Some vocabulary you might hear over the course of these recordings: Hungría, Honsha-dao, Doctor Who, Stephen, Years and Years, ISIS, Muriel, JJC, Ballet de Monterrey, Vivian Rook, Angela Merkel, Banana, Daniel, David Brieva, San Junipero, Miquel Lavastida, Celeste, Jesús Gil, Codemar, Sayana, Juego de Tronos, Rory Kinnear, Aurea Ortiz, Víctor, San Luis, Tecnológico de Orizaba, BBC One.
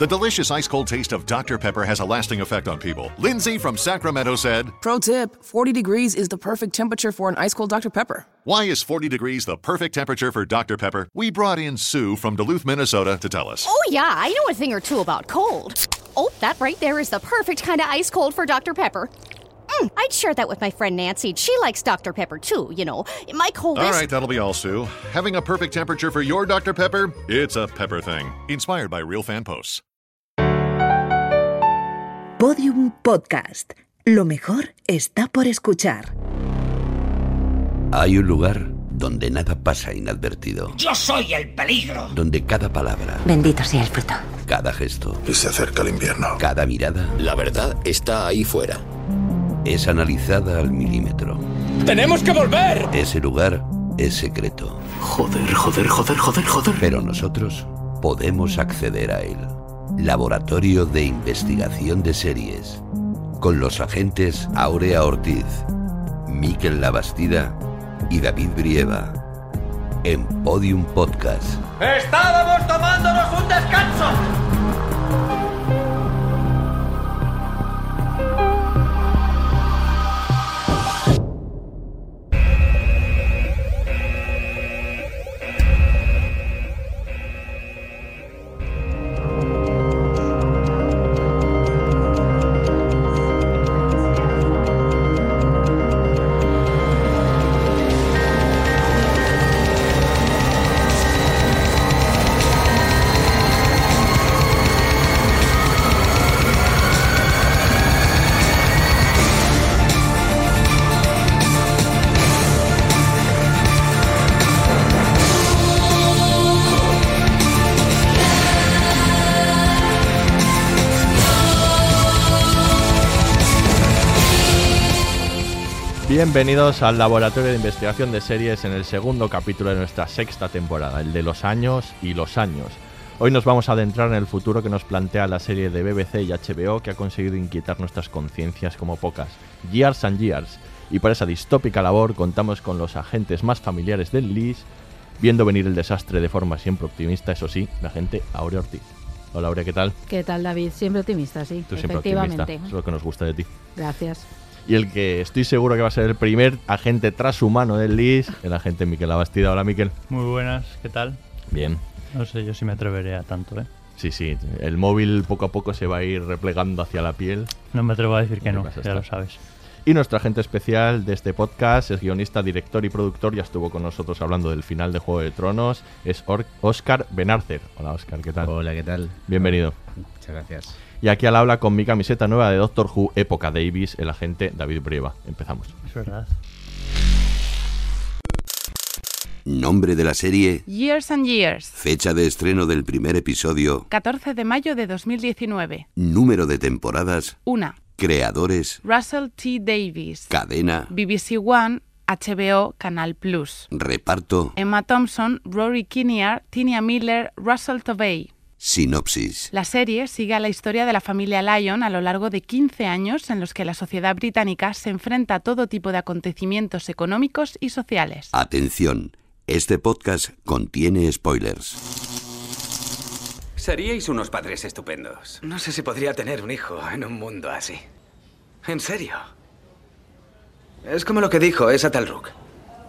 The delicious ice-cold taste of Dr. Pepper has a lasting effect on people. Lindsay from Sacramento said, Pro tip, 40 degrees is the perfect temperature for an ice-cold Dr. Pepper. Why is 40 degrees the perfect temperature for Dr. Pepper? We brought in Sue from Duluth, Minnesota to tell us. Oh yeah, I know a thing or two about cold. Oh, that right there is the perfect kind of ice-cold for Dr. Pepper. I'd share that with my friend Nancy. She likes Dr. Pepper, too, you know. My coldest... All right, that'll be all, Sue. Having a perfect temperature for your Dr. Pepper? It's a Pepper thing. Inspired by real fan posts. Podium Podcast. Lo mejor está por escuchar. Hay un lugar donde nada pasa inadvertido. ¡Yo soy el peligro! Donde cada palabra... Bendito sea el fruto. Cada gesto... Y se acerca el invierno. Cada mirada... La verdad está ahí fuera. Es analizada al milímetro. ¡Tenemos que volver! Ese lugar es secreto. Joder. Pero nosotros podemos acceder a él. Laboratorio de Investigación de Series. Con los agentes Aurea Ortiz, Miquel Lavastida y David Brieva. En Podium Podcast. ¡Estábamos tomándonos un descanso! Bienvenidos al Laboratorio de Investigación de Series en el segundo capítulo de nuestra sexta temporada, el de los años y los años. Hoy nos vamos a adentrar en el futuro que nos plantea la serie de BBC y HBO que ha conseguido inquietar nuestras conciencias como pocas, Years and Years. Y para esa distópica labor contamos con los agentes más familiares del LIS, viendo venir el desastre de forma siempre optimista, eso sí, la agente Aurea Ortiz. Hola Aurea, ¿qué tal? ¿Qué tal, David? Siempre optimista, sí. Tú siempre optimista, es lo que nos gusta de ti. Gracias. Y el que estoy seguro que va a ser el primer agente transhumano del LIS, el agente Miquel Lavastida. Hola, Miquel. Muy buenas, ¿qué tal? Bien. No sé yo si me atreveré a tanto, ¿eh? Sí, el móvil poco a poco se va a ir replegando hacia la piel. No me atrevo a decir que no, ya lo sabes. Y nuestro agente especial de este podcast es guionista, director y productor. Ya estuvo con nosotros hablando del final de Juego de Tronos. Es Óscar Benarcer. Hola, Óscar, ¿qué tal? Hola, ¿qué tal? Bienvenido. Muchas gracias. Y aquí al habla con mi camiseta nueva de Doctor Who, época Davies, el agente David Brieva. Empezamos. Es verdad. Nombre de la serie... Years and Years. Fecha de estreno del primer episodio... 14 de mayo de 2019. Número de temporadas... 1. Creadores... Russell T Davies. Cadena... BBC One, HBO, Canal+. Reparto... Emma Thompson, Rory Kinnear, Tinia Miller, Russell Tovey. Sinopsis. La serie sigue a la historia de la familia Lyon a lo largo de 15 años en los que la sociedad británica se enfrenta a todo tipo de acontecimientos económicos y sociales. Atención, este podcast contiene spoilers. Seríais unos padres estupendos. No sé si podría tener un hijo en un mundo así. ¿En serio? Es como lo que dijo esa tal Rook.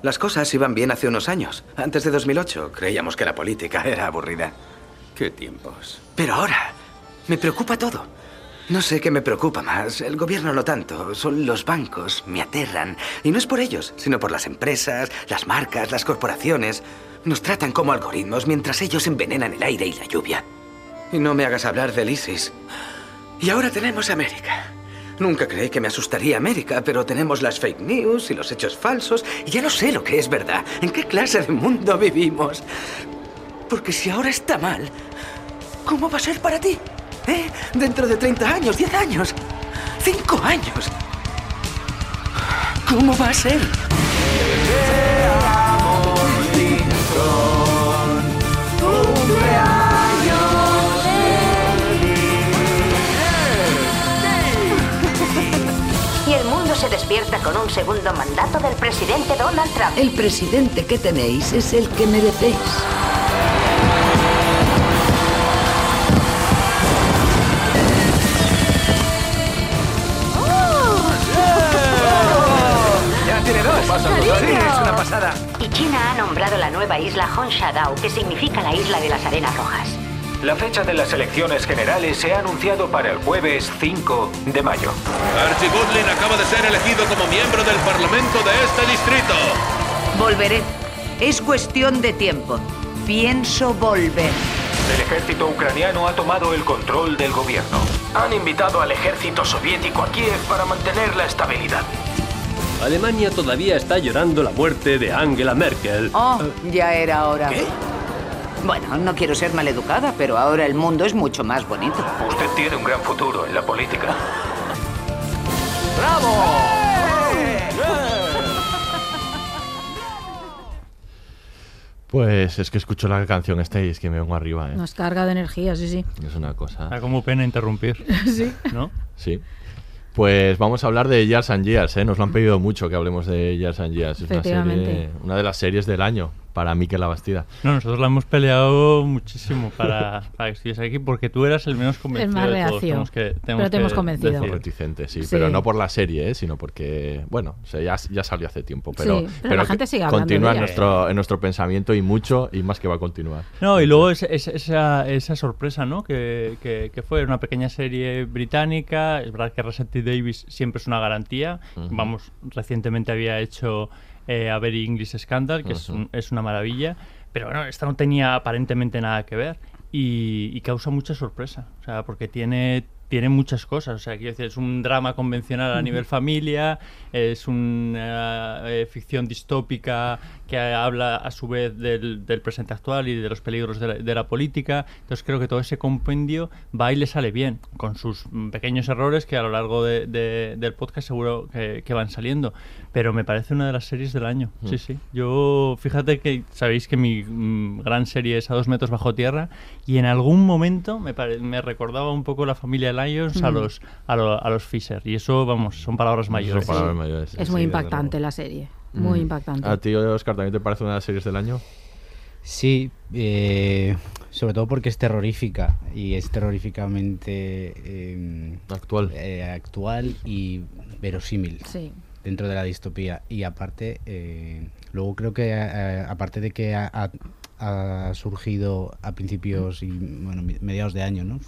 Las cosas iban bien hace unos años. Antes de 2008 creíamos que la política era aburrida. ¡Qué tiempos! Pero ahora me preocupa todo. No sé qué me preocupa más. El gobierno no tanto. Son los bancos. Me aterran. Y no es por ellos, sino por las empresas, las marcas, las corporaciones. Nos tratan como algoritmos mientras ellos envenenan el aire y la lluvia. Y no me hagas hablar del ISIS. Y ahora tenemos América. Nunca creí que me asustaría América, pero tenemos las fake news y los hechos falsos. Y ya no sé lo que es verdad. ¿En qué clase de mundo vivimos? Porque si ahora está mal, ¿cómo va a ser para ti? ¿Eh? Dentro de 30 años, 10 años, 5 años. ¿Cómo va a ser? Y el mundo se despierta con un segundo mandato del presidente Donald Trump. El presidente que tenéis es el que merecéis. pasada. Y China ha nombrado la nueva isla Honsha-dao, que significa la isla de las arenas rojas. La fecha de las elecciones generales se ha anunciado para el jueves 5 de mayo. Archie Goodwin acaba de ser elegido como miembro del Parlamento de este distrito. Volveré. Es cuestión de tiempo. Pienso volver. El ejército ucraniano ha tomado el control del gobierno. Han invitado al ejército soviético a Kiev para mantener la estabilidad. Alemania todavía está llorando la muerte de Angela Merkel. Oh, ya era hora. ¿Qué? Bueno, no quiero ser maleducada, pero ahora el mundo es mucho más bonito. Usted tiene un gran futuro en la política. ¡Bravo! Pues es que escucho la canción esta y es que me vengo arriba, ¿eh? Nos carga de energía, sí, sí. Es una cosa... Da como pena interrumpir. Sí. ¿No? Sí. Pues vamos a hablar de Years and Years, ¿eh? Nos lo han pedido mucho que hablemos de Years and Years. Es una serie, una de las series del año para Miquel Lavastida. No, nosotros la hemos peleado muchísimo para que estuvieras aquí, porque tú eras el menos convencido. El más reacio. Pero te hemos convencido. Reticente, sí, sí, pero no por la serie, ¿eh? Sino porque, bueno, o sea, ya salió hace tiempo. Pero, sí, pero la gente sigue hablando. Continúa en nuestro pensamiento y mucho, y más que va a continuar. No, y luego esa sorpresa, ¿no? Que fue una pequeña serie británica. Es verdad que Russell T Davies siempre es una garantía. Uh-huh. Vamos, recientemente había hecho... A Very English Scandal, que es una maravilla, pero bueno, esta no tenía aparentemente nada que ver y causa mucha sorpresa, o sea, porque tiene muchas cosas, o sea, quiero decir, es un drama convencional a nivel familia, es una ficción distópica que habla a su vez del presente actual y de los peligros de la política, entonces creo que todo ese compendio va y le sale bien, con sus pequeños errores que a lo largo del podcast seguro que van saliendo, pero me parece una de las series del año, sí, sí. Yo, fíjate que sabéis que mi gran serie es A dos metros bajo tierra y en algún momento me recordaba un poco la familia Lyons a los Fisher y eso, vamos, son palabras mayores. Son palabras mayores, sí. Es muy impactante la serie, muy impactante. ¿A ti, Óscar, también te parece una de las series del año? Sí, sobre todo porque es terrorífica y es terroríficamente actual y verosímil, sí, dentro de la distopía. Y aparte, luego creo que aparte de que ha surgido a principios y bueno, mediados de año, ¿no?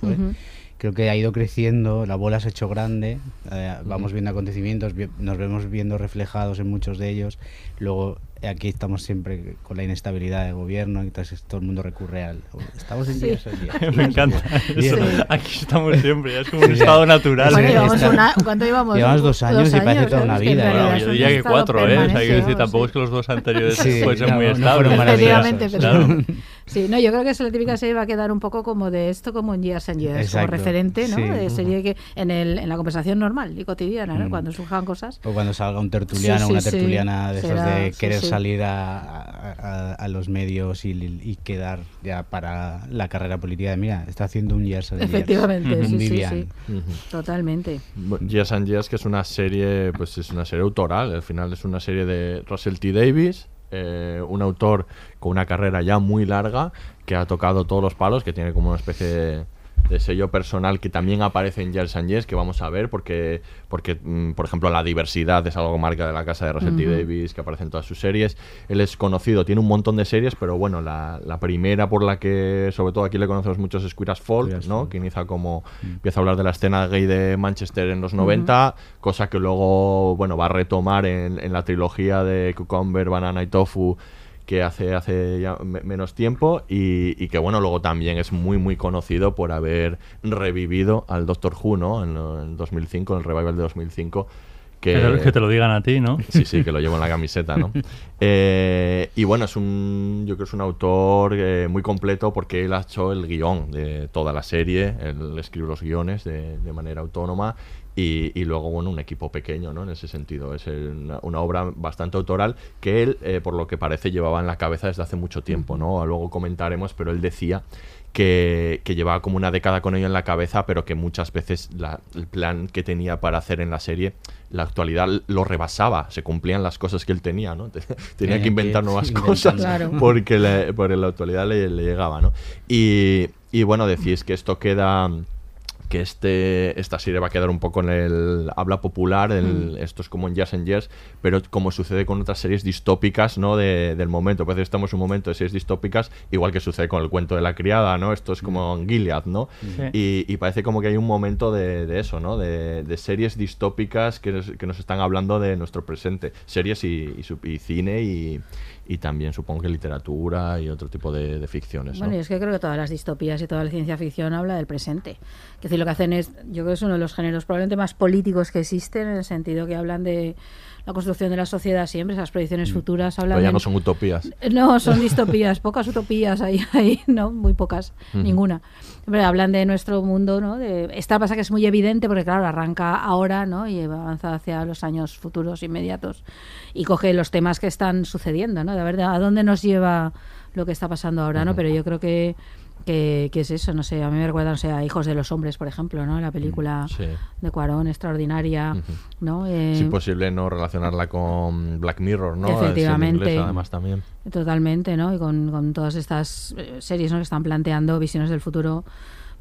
Creo que ha ido creciendo, la bola se ha hecho grande, vamos viendo acontecimientos, nos vemos viendo reflejados en muchos de ellos. Luego aquí estamos siempre con la inestabilidad del gobierno, entonces todo el mundo recurre al... Estamos en días, me encanta. Eso. Sí. Aquí estamos siempre, ya es como un estado natural. Bueno, ¿cuánto llevamos? Llevamos 2 años y parece toda una vida. No, yo diría que 4, ¿eh? O sea, quiero decir, tampoco es que los 2 anteriores fuesen muy estables. Efectivamente, pero... Sí, no, yo creo que es la típica serie, va a quedar un poco como de esto, como en Years and Years, exacto, como referente, ¿no? Sí. De serie que en la conversación normal y cotidiana, ¿no? Cuando surjan cosas. O cuando salga un tertuliano, una tertuliana de esas de querer salir a los medios y quedar ya para la carrera política de, mira, está haciendo un Years and Years. Efectivamente, totalmente. Bueno, Years and Years, que es una serie, pues es una serie autoral, al final es una serie de Russell T Davies. Un autor con una carrera ya muy larga, que ha tocado todos los palos, que tiene como una especie de sello personal que también aparece en Years and Years, que vamos a ver, porque por ejemplo, la diversidad es algo marca de la casa de Russell T. Davies, que aparece en todas sus series. Él es conocido, tiene un montón de series, pero bueno, la primera por la que, sobre todo aquí le conocemos mucho, es Queer as Folk, ¿no? Que inicia como... Empieza a hablar de la escena gay de Manchester en los 90, cosa que luego, bueno, va a retomar en la trilogía de Cucumber, Banana y Tofu, que hace ya menos tiempo y que bueno, luego también es muy muy conocido por haber revivido al Doctor Who, ¿no? En 2005, en el revival de 2005. Pero es que te lo digan a ti, ¿no? Sí, sí, que lo llevo en la camiseta, ¿no? Y bueno, yo creo que es un autor muy completo porque él ha hecho el guión de toda la serie, él escribe los guiones de manera autónoma. Y luego, bueno, un equipo pequeño, ¿no? En ese sentido, es una obra bastante autoral que él, por lo que parece, llevaba en la cabeza desde hace mucho tiempo, ¿no? Luego comentaremos, pero él decía que llevaba como una década con ello en la cabeza, pero que muchas veces el plan que tenía para hacer en la serie, la actualidad lo rebasaba, se cumplían las cosas que él tenía, ¿no? Tenía que inventar nuevas cosas, claro, porque por la actualidad le llegaba, ¿no? Y bueno, decís que esto queda... que esta serie va a quedar un poco en el habla popular, esto es como en Years and Years, pero como sucede con otras series distópicas, ¿no? Del momento, parece que estamos en un momento de series distópicas, igual que sucede con El cuento de la criada, ¿no? Esto es como en Gilead, ¿no? Sí. Y parece como que hay un momento de eso, ¿no? De series distópicas que nos están hablando de nuestro presente, series y cine y también supongo que literatura y otro tipo de ficciones, ¿no? Bueno, es que creo que todas las distopías y toda la ciencia ficción habla del presente. Es decir, lo que hacen es, yo creo que es uno de los géneros probablemente más políticos que existen, en el sentido que hablan de la construcción de la sociedad siempre, esas predicciones futuras. Hablan pero ya no son utopías. No, son distopías, pocas utopías hay, ¿no? Muy pocas, ninguna. Pero hablan de nuestro mundo, ¿no? Esta pasa que es muy evidente porque, claro, arranca ahora, ¿no? Y avanza hacia los años futuros inmediatos y coge los temas que están sucediendo, ¿no? De ver a dónde nos lleva lo que está pasando ahora, ¿no? Pero yo creo que es eso, no sé, a mí me recuerda, no sé, a Hijos de los hombres, por ejemplo, ¿no? La película de Cuarón, extraordinaria, ¿no? Es imposible no relacionarla con Black Mirror, ¿no? Efectivamente. Inglés, además, también. Totalmente, ¿no? Y con todas estas series, ¿no? Que están planteando visiones del futuro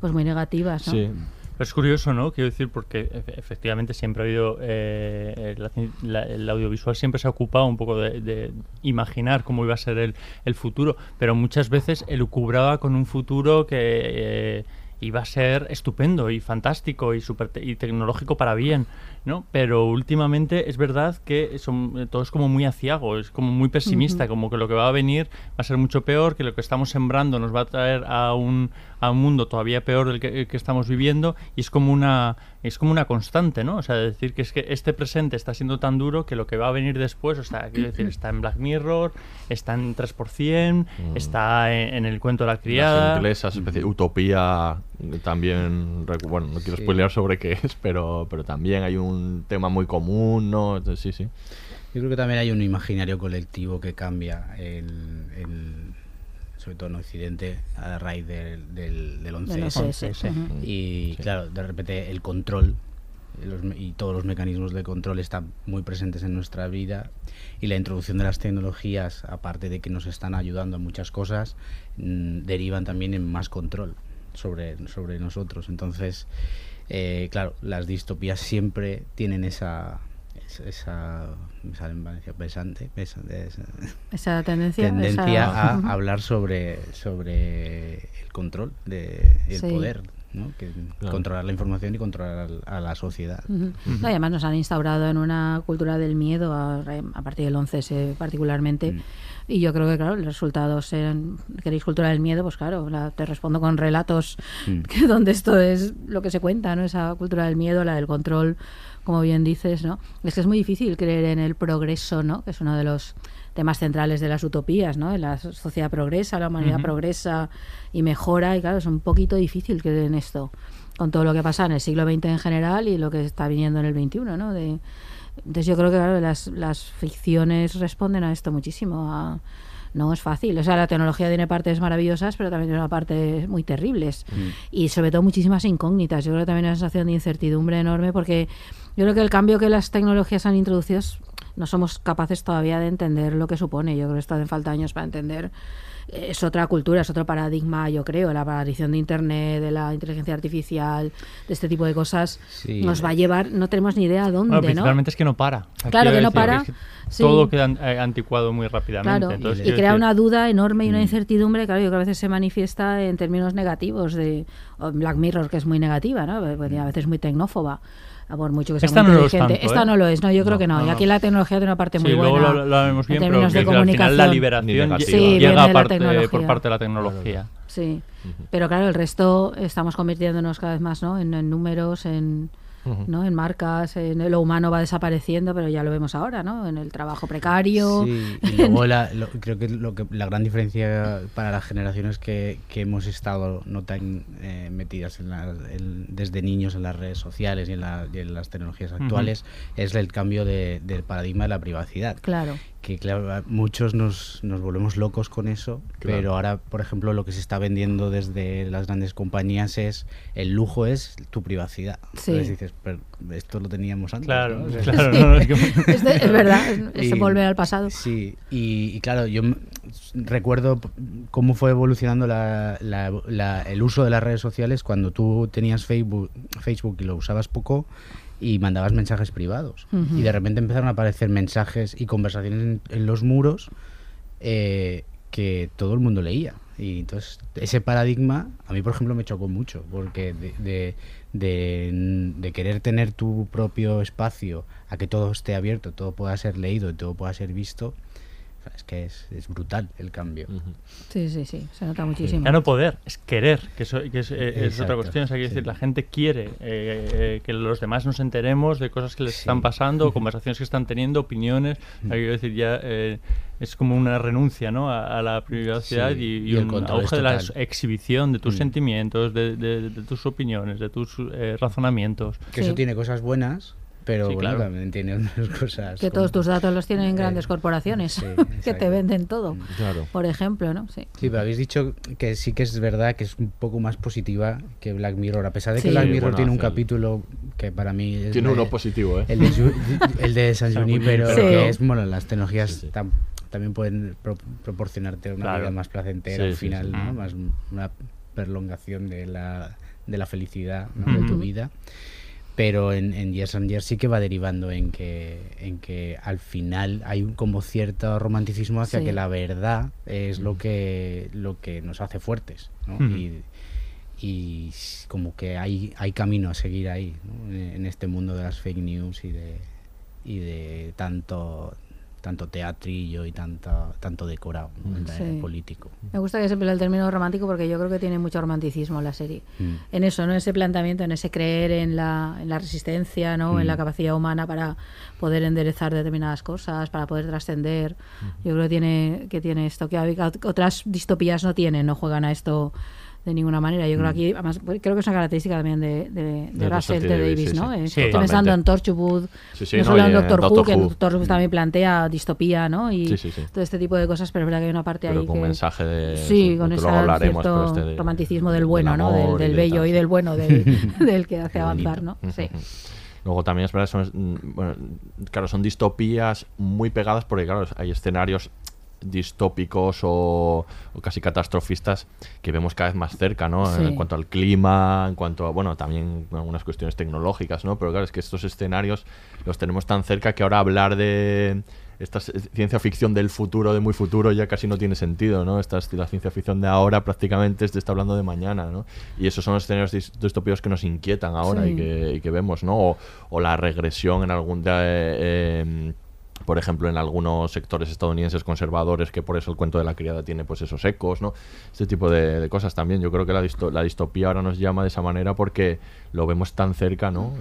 pues muy negativas, ¿no? Sí. Es curioso, ¿no? Quiero decir, porque efectivamente siempre ha habido el audiovisual siempre se ha ocupado un poco de imaginar cómo iba a ser el futuro, pero muchas veces elucubraba con un futuro que iba a ser estupendo y fantástico y tecnológico para bien, ¿no? Pero últimamente es verdad que todo es como muy aciago, es como muy pesimista, como que lo que va a venir va a ser mucho peor, que lo que estamos sembrando nos va a traer a un mundo todavía peor del que estamos viviendo, y es como una constante, ¿no? O sea, decir que es que este presente está siendo tan duro que lo que va a venir después, o sea, quiero decir, está en Black Mirror, está en 3%, está en El cuento de la criada. Las inglesas, especie de utopía también, bueno, no quiero spoilear sobre qué es, pero también hay un tema muy común, ¿no? Entonces, sí. Yo creo que también hay un imaginario colectivo que cambia, sobre todo en Occidente, a raíz del 11S. Y claro, de repente el control y todos los mecanismos de control están muy presentes en nuestra vida, y la introducción de las tecnologías, aparte de que nos están ayudando en muchas cosas, derivan también en más control sobre nosotros. Entonces, claro, las distopías siempre tienen esa tendencia a hablar sobre el control y el poder, ¿no? Que claro. Controlar la información y controlar a la sociedad. No, y además nos han instaurado en una cultura del miedo a partir del 11S particularmente, y yo creo que, claro, el resultado ¿queréis cultura del miedo? Pues claro, te respondo con relatos que donde esto es lo que se cuenta, ¿no? Esa cultura del miedo, la del control, como bien dices, ¿no? Es que es muy difícil creer en el progreso, ¿no? Que es uno de los temas centrales de las utopías, ¿no? La sociedad progresa, la humanidad progresa y mejora, y claro, es un poquito difícil creer en esto, con todo lo que pasa en el siglo XX en general y lo que está viniendo en el XXI, ¿no? Entonces yo creo que, claro, las ficciones responden a esto muchísimo, no es fácil. O sea, la tecnología tiene partes maravillosas, pero también tiene una parte muy terribles. Y sobre todo muchísimas incógnitas. Yo creo que también hay una sensación de incertidumbre enorme, porque yo creo que el cambio que las tecnologías han introducido no somos capaces todavía de entender lo que supone. Yo creo que esto hace falta años para entender. Es otra cultura, es otro paradigma, yo creo. La aparición de Internet, de la inteligencia artificial, de este tipo de cosas, nos va a llevar, no tenemos ni idea a dónde, bueno, principalmente, ¿no? Es que no para. Claro que no para. Que todo queda anticuado muy rápidamente. Claro. Entonces, y crea una duda enorme y una incertidumbre, claro, yo creo que a veces se manifiesta en términos negativos, de Black Mirror, que es muy negativa, ¿no? A veces muy tecnófoba. Por mucho que sea esta muy inteligente. Esta no lo es, no, yo creo que no. Y aquí la tecnología tiene una parte muy buena. Luego lo vemos bien, en términos de comunicación. Al final la liberación llega por parte de la tecnología. Sí, pero claro, el resto estamos convirtiéndonos cada vez más, ¿no? En números, ¿no? En marcas, lo humano va desapareciendo, pero ya lo vemos ahora, ¿no? En el trabajo precario. Sí, y luego creo que la gran diferencia para las generaciones que hemos estado no tan metidas desde niños en las redes sociales y en las tecnologías actuales es el cambio del paradigma de la privacidad. Claro. que claro, muchos nos volvemos locos con eso, claro. Pero ahora, por ejemplo, lo que se está vendiendo desde las grandes compañías es, el lujo es tu privacidad. Sí. Entonces dices, pero esto lo teníamos antes. Claro, ¿no? O sea, claro. Sí. No, es, que... es verdad, es volver al pasado. Sí, y claro, yo recuerdo cómo fue evolucionando el uso de las redes sociales cuando tú tenías Facebook y lo usabas poco, y mandabas mensajes privados. Uh-huh. Y de repente empezaron a aparecer mensajes y conversaciones en los muros que todo el mundo leía. Y entonces ese paradigma a mí, por ejemplo, me chocó mucho, porque de querer tener tu propio espacio a que todo esté abierto, todo pueda ser leído, todo pueda ser visto, es que es brutal el cambio. Uh-huh. Sí, sí, sí, se nota muchísimo. Ya no poder, es querer, que es otra cuestión. O sea, quiero decir, la gente quiere que los demás nos enteremos de cosas que les están pasando, conversaciones que están teniendo, opiniones. O sea, quiero decir, ya es como una renuncia, ¿no? a la privacidad, sí, y un auge de la exhibición de tus sentimientos, de tus opiniones, de tus razonamientos. Que eso tiene cosas buenas. Pero sí, bueno, claro, también tiene unas cosas... Que como... todos tus datos los tienen grandes corporaciones, sí, que te venden todo, claro, por ejemplo, ¿no? Sí. Sí, pero habéis dicho que sí que es verdad que es un poco más positiva que Black Mirror, a pesar de que Black Mirror tiene un capítulo que para mí... Es tiene uno positivo, ¿eh? El de San Junipero, pero que es, bueno, las tecnologías también pueden proporcionarte una vida más placentera al final, ¿no? Más una prolongación de la felicidad, ¿no? De tu vida. Pero en Years and Years sí que va derivando en que al final hay como cierto romanticismo hacia que la verdad es lo que nos hace fuertes, ¿no? Y como que hay camino a seguir ahí, ¿no? En este mundo de las fake news y de tanto teatrillo y tanto decorado, ¿no? Político. Me gusta que se emplea el término romántico porque yo creo que tiene mucho romanticismo la serie. En eso, ¿no? En ese planteamiento, en ese creer en la resistencia, ¿no? En la capacidad humana para poder enderezar determinadas cosas, para poder trascender. Yo creo que tiene esto que otras distopías no tienen, no juegan a esto de ninguna manera. Yo creo aquí, además, creo que es una característica también de Russell T Davies, ¿no? Estoy pensando en Torchwood, no solo en Doctor Who, que Doctor Who también plantea distopía, ¿no? Y todo este tipo de cosas, pero es verdad que hay una parte pero ahí con que... mensaje de... Sí, con ese cierto romanticismo del bueno, ¿no? Del bello y del bueno, del que hace avanzar, ¿no? Sí. Luego también es verdad, son distopías muy pegadas porque, claro, hay escenarios distópicos o casi catastrofistas que vemos cada vez más cerca, ¿no? En cuanto al clima, en cuanto a, bueno, también algunas cuestiones tecnológicas, ¿no? Pero claro, es que estos escenarios los tenemos tan cerca que ahora hablar de esta ciencia ficción del futuro, de muy futuro, ya casi no tiene sentido, ¿no? La ciencia ficción de ahora prácticamente se está hablando de mañana, ¿no? Y esos son los escenarios distópicos que nos inquietan ahora y que vemos, ¿no? O la regresión en algún... por ejemplo, en algunos sectores estadounidenses conservadores, que por eso El cuento de la criada tiene pues esos ecos, ¿no? Este tipo de cosas también. Yo creo que la distopía ahora nos llama de esa manera porque lo vemos tan cerca, ¿no?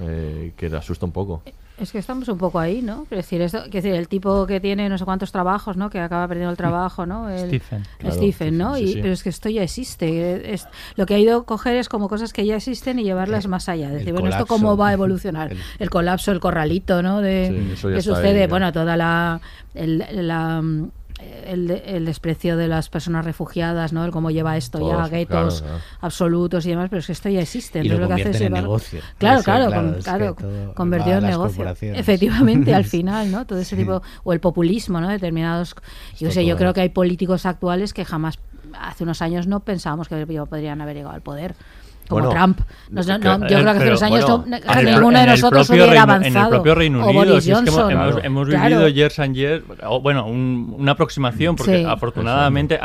Que te asusta un poco. Es que estamos un poco ahí, ¿no? Es decir, el tipo que tiene no sé cuántos trabajos, ¿no? Que acaba perdiendo el trabajo, ¿no? Stephen, ¿no? Sí, pero es que esto ya existe. Lo que ha ido a coger es como cosas que ya existen y llevarlas más allá. Es decir, bueno, colapso, ¿esto cómo va a evolucionar? El colapso, el corralito, ¿no? ¿Qué sucede? Ahí, bueno, toda el desprecio de las personas refugiadas, ¿no? El cómo lleva esto a guetos absolutos y demás, pero es que esto ya existe. Entonces, y lo que hace es llevar... negocio. Claro, convertido en negocio. Efectivamente, al final, ¿no? Todo ese tipo... O el populismo, ¿no? Determinados... Yo creo que hay políticos actuales que jamás... Hace unos años no pensábamos que podrían haber llegado al poder. Como Trump. Yo creo que hace unos años ninguno de nosotros hubiera avanzado. En el propio Reino Unido, o Boris Johnson, hemos vivido Years and Years, una aproximación, porque afortunadamente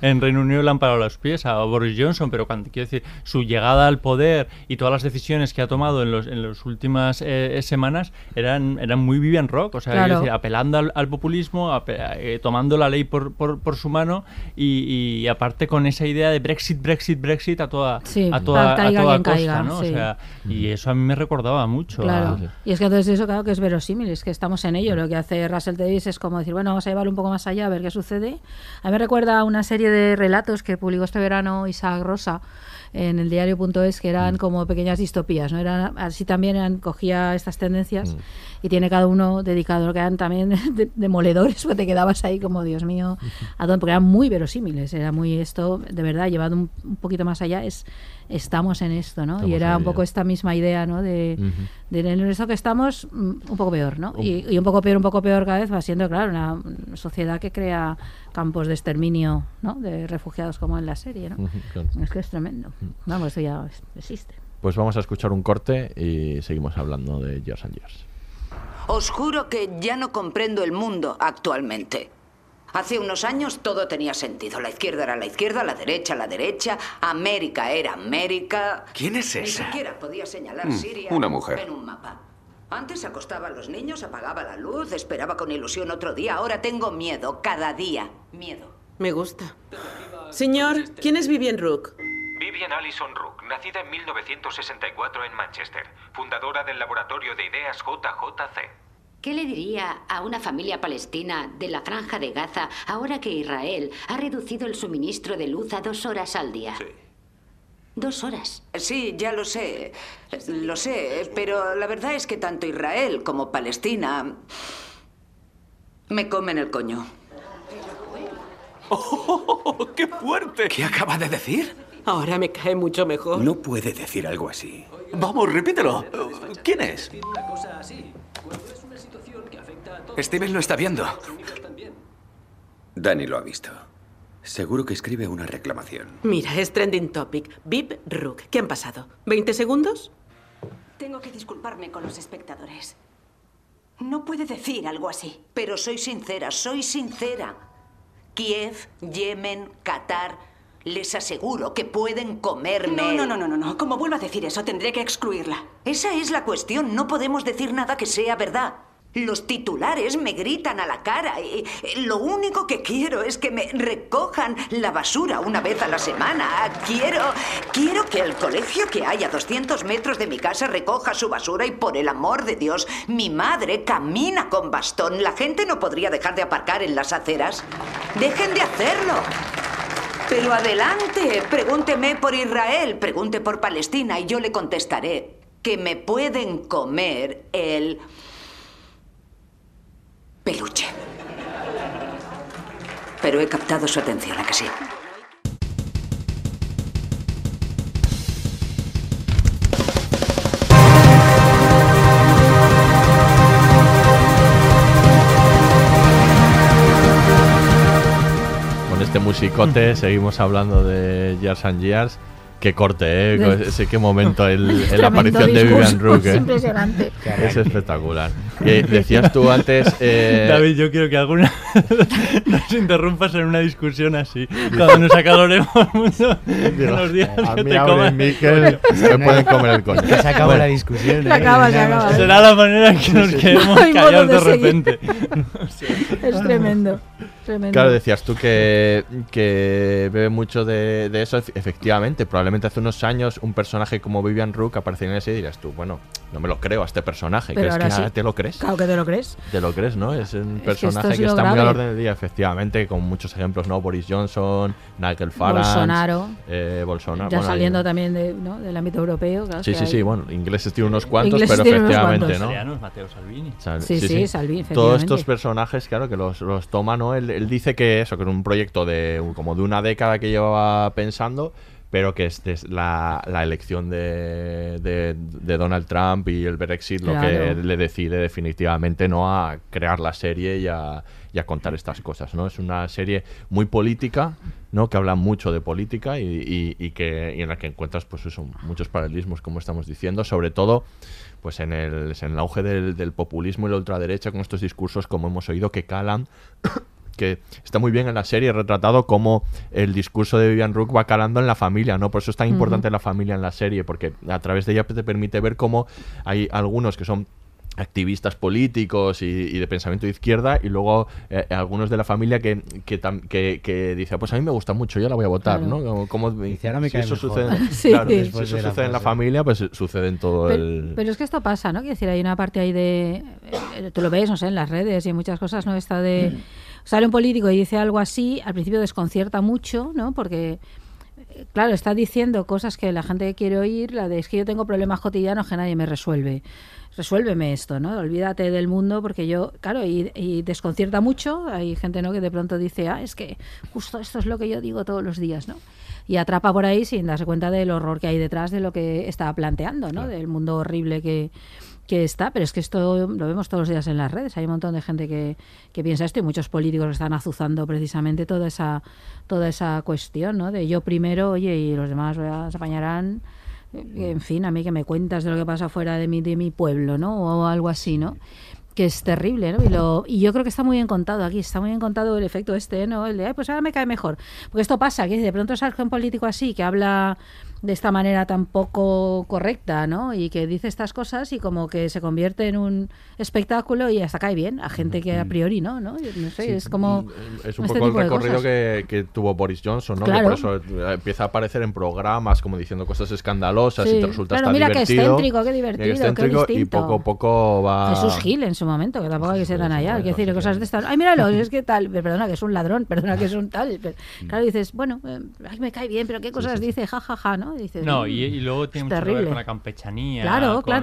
en Reino Unido le han parado los pies a Boris Johnson, pero quiero decir, su llegada al poder y todas las decisiones que ha tomado en las últimas semanas eran muy Vivian Rook, o sea, quiero decir, apelando al populismo, tomando la ley por su mano y aparte con esa idea de Brexit a toda costa, ¿no? Sí. O sea, y eso a mí me recordaba mucho. Claro. Y es que entonces eso, claro, que es verosímil, es que estamos en ello. Lo que hace Russell T Davies es como decir, bueno, vamos a llevarlo un poco más allá, a ver qué sucede. A mí me recuerda a una serie de relatos que publicó este verano Isaac Rosa, en el diario.es, que eran como pequeñas distopías, ¿no? Eran, así también eran, cogía estas tendencias y tiene cada uno dedicado, que eran también demoledores, porque te quedabas ahí como, Dios mío, ¿a dónde? Porque eran muy verosímiles, era muy esto, de verdad, llevado un poquito más allá, es estamos en esto, ¿no? Estamos y era un poco esta misma idea, ¿no? De en esto que estamos, un poco peor, ¿no? Y un poco peor cada vez va siendo, claro, una sociedad que crea campos de exterminio, ¿no? De refugiados como en la serie, ¿no? Claro. Es que es tremendo. Vamos, eso ya existe. Pues vamos a escuchar un corte y seguimos hablando de Years and Years. Os juro que ya no comprendo el mundo actualmente. Hace unos años todo tenía sentido. La izquierda era la izquierda, la derecha América era América. ¿Quién es esa? Ni siquiera podía señalar Siria una mujer. En un mapa. Antes acostaba a los niños, apagaba la luz, esperaba con ilusión otro día. Ahora tengo miedo, cada día. Miedo. Me gusta. Señor, ¿quién es Vivian Rook? Vivian Allison Rook, nacida en 1964 en Manchester, fundadora del laboratorio de ideas JJC. ¿Qué le diría a una familia palestina de la Franja de Gaza ahora que Israel ha reducido el suministro de luz a 2 horas al día? Sí. 2 horas. Sí, ya lo sé, pero la verdad es que tanto Israel como Palestina me comen el coño. ¡Oh, qué fuerte! ¿Qué acaba de decir? Ahora me cae mucho mejor. No puede decir algo así. Vamos, repítelo. ¿Quién es? Stephen lo está viendo. Dani lo ha visto. Seguro que escribe una reclamación. Mira, es trending topic. Viv Rook. ¿Qué han pasado? ¿20 segundos? Tengo que disculparme con los espectadores. No puede decir algo así. Pero soy sincera, soy sincera. Kiev, Yemen, Qatar... Les aseguro que pueden comerme. No. Como vuelva a decir eso, tendré que excluirla. Esa es la cuestión. No podemos decir nada que sea verdad. Los titulares me gritan a la cara y lo único que quiero es que me recojan la basura una vez a la semana. Quiero que el colegio que hay a 200 metros de mi casa recoja su basura y, por el amor de Dios, mi madre camina con bastón. La gente no podría dejar de aparcar en las aceras. ¡Dejen de hacerlo! Pero adelante, pregúnteme por Israel, pregunte por Palestina y yo le contestaré que me pueden comer el peluche. Pero he captado su atención, ¿a que sí? Este musicote, seguimos hablando de Years and Years. Qué corte, ¿eh? Sí, qué momento la aparición de Vivian Rook. Es impresionante. Es espectacular. Decías tú antes... David, yo quiero que alguna nos interrumpas en una discusión así. Cuando nos acaloremos mucho en los días que te coman. Miquel, se pueden comer el coño. Se acaba la discusión. Se acaba. Será la manera que nos quedemos callados de repente. Es tremendo. Tremendo. Claro, decías tú que bebe mucho de eso. Efectivamente, probablemente hace unos años un personaje como Vivian Rook aparecía en ese y dirás tú, bueno, no me lo creo a este personaje. Pero ¿crees que sí? ¿Te lo crees? Claro que te lo crees. Te lo crees, ¿no? Es un personaje que está muy al orden del día, efectivamente, con muchos ejemplos, ¿no? Boris Johnson, Nigel Farage, Bolsonaro. Ya bueno, saliendo ahí, ¿no? También del ámbito europeo. Claro, sí, bueno, ingleses tiene unos cuantos, pero efectivamente, ¿no? Italianos, Matteo Salvini. Sí, Salvini, efectivamente. Todos estos personajes, claro, que los toma, ¿no? Él dice que era un proyecto como de una década que llevaba pensando, pero que es la elección de Donald Trump y el Brexit lo que le decide definitivamente no a crear la serie y a contar estas cosas, ¿no? Es una serie muy política, ¿no? Que habla mucho de política y en la que encuentras pues eso, muchos paralelismos, como estamos diciendo, sobre todo pues en el auge del populismo y la ultraderecha, con estos discursos, como hemos oído, que calan. Que está muy bien en la serie retratado cómo el discurso de Vivian Rook va calando en la familia, ¿no? Por eso es tan importante la familia en la serie, porque a través de ella te permite ver cómo hay algunos que son activistas políticos y de pensamiento de izquierda, y luego algunos de la familia que dice, pues a mí me gusta mucho, yo la voy a votar, claro, ¿no? Si eso sucede en la familia, pues sucede en todo el... Pero es que esto pasa, ¿no? Quiero decir, hay una parte ahí de... Tú lo ves, no sé, en las redes y en muchas cosas, ¿no? Esta de... Sale un político y dice algo así, al principio desconcierta mucho, ¿no? Porque claro, está diciendo cosas que la gente quiere oír, la de es que yo tengo problemas cotidianos que nadie me resuelve. Resuélveme esto, ¿no? Olvídate del mundo porque yo, claro, y desconcierta mucho. Hay gente, ¿no?, que de pronto dice, ah, es que justo esto es lo que yo digo todos los días, ¿no? Y atrapa por ahí sin darse cuenta del horror que hay detrás de lo que está planteando, ¿no? Claro. Del mundo horrible que está, pero es que esto lo vemos todos los días en las redes. Hay un montón de gente que piensa esto y muchos políticos que están azuzando precisamente toda esa cuestión, ¿no? De yo primero, oye, y los demás se apañarán. En fin, a mí que me cuentas de lo que pasa fuera de mi pueblo, ¿no? O algo así, ¿no? Que es terrible, ¿no? Y yo creo que está muy bien contado aquí, está muy bien contado el efecto este, ¿no? El de, ay, pues ahora me cae mejor. Porque esto pasa, que de pronto sale un político así, que habla de esta manera tan poco correcta, ¿no? Y que dice estas cosas y como que se convierte en un espectáculo y hasta cae bien a gente que a priori no sé, sí, es como... Es un poco el recorrido que tuvo Boris Johnson, ¿no? Claro. Que por eso empieza a aparecer en programas como diciendo cosas escandalosas, sí, y te resulta estar divertido. Mira, qué excéntrico, qué distinto. Y poco a poco va... Jesús Gil en su momento, que tampoco hay que ser tan allá, hay que decir cosas de estas... Ay, míralo, es que tal, perdona que es un ladrón, perdona que es un tal... Pero, claro, dices, bueno, ay, me cae bien, pero qué cosas dice, jajaja, ¿no? Dices, no, y luego tiene mucho que ver con la campechanía, claro, con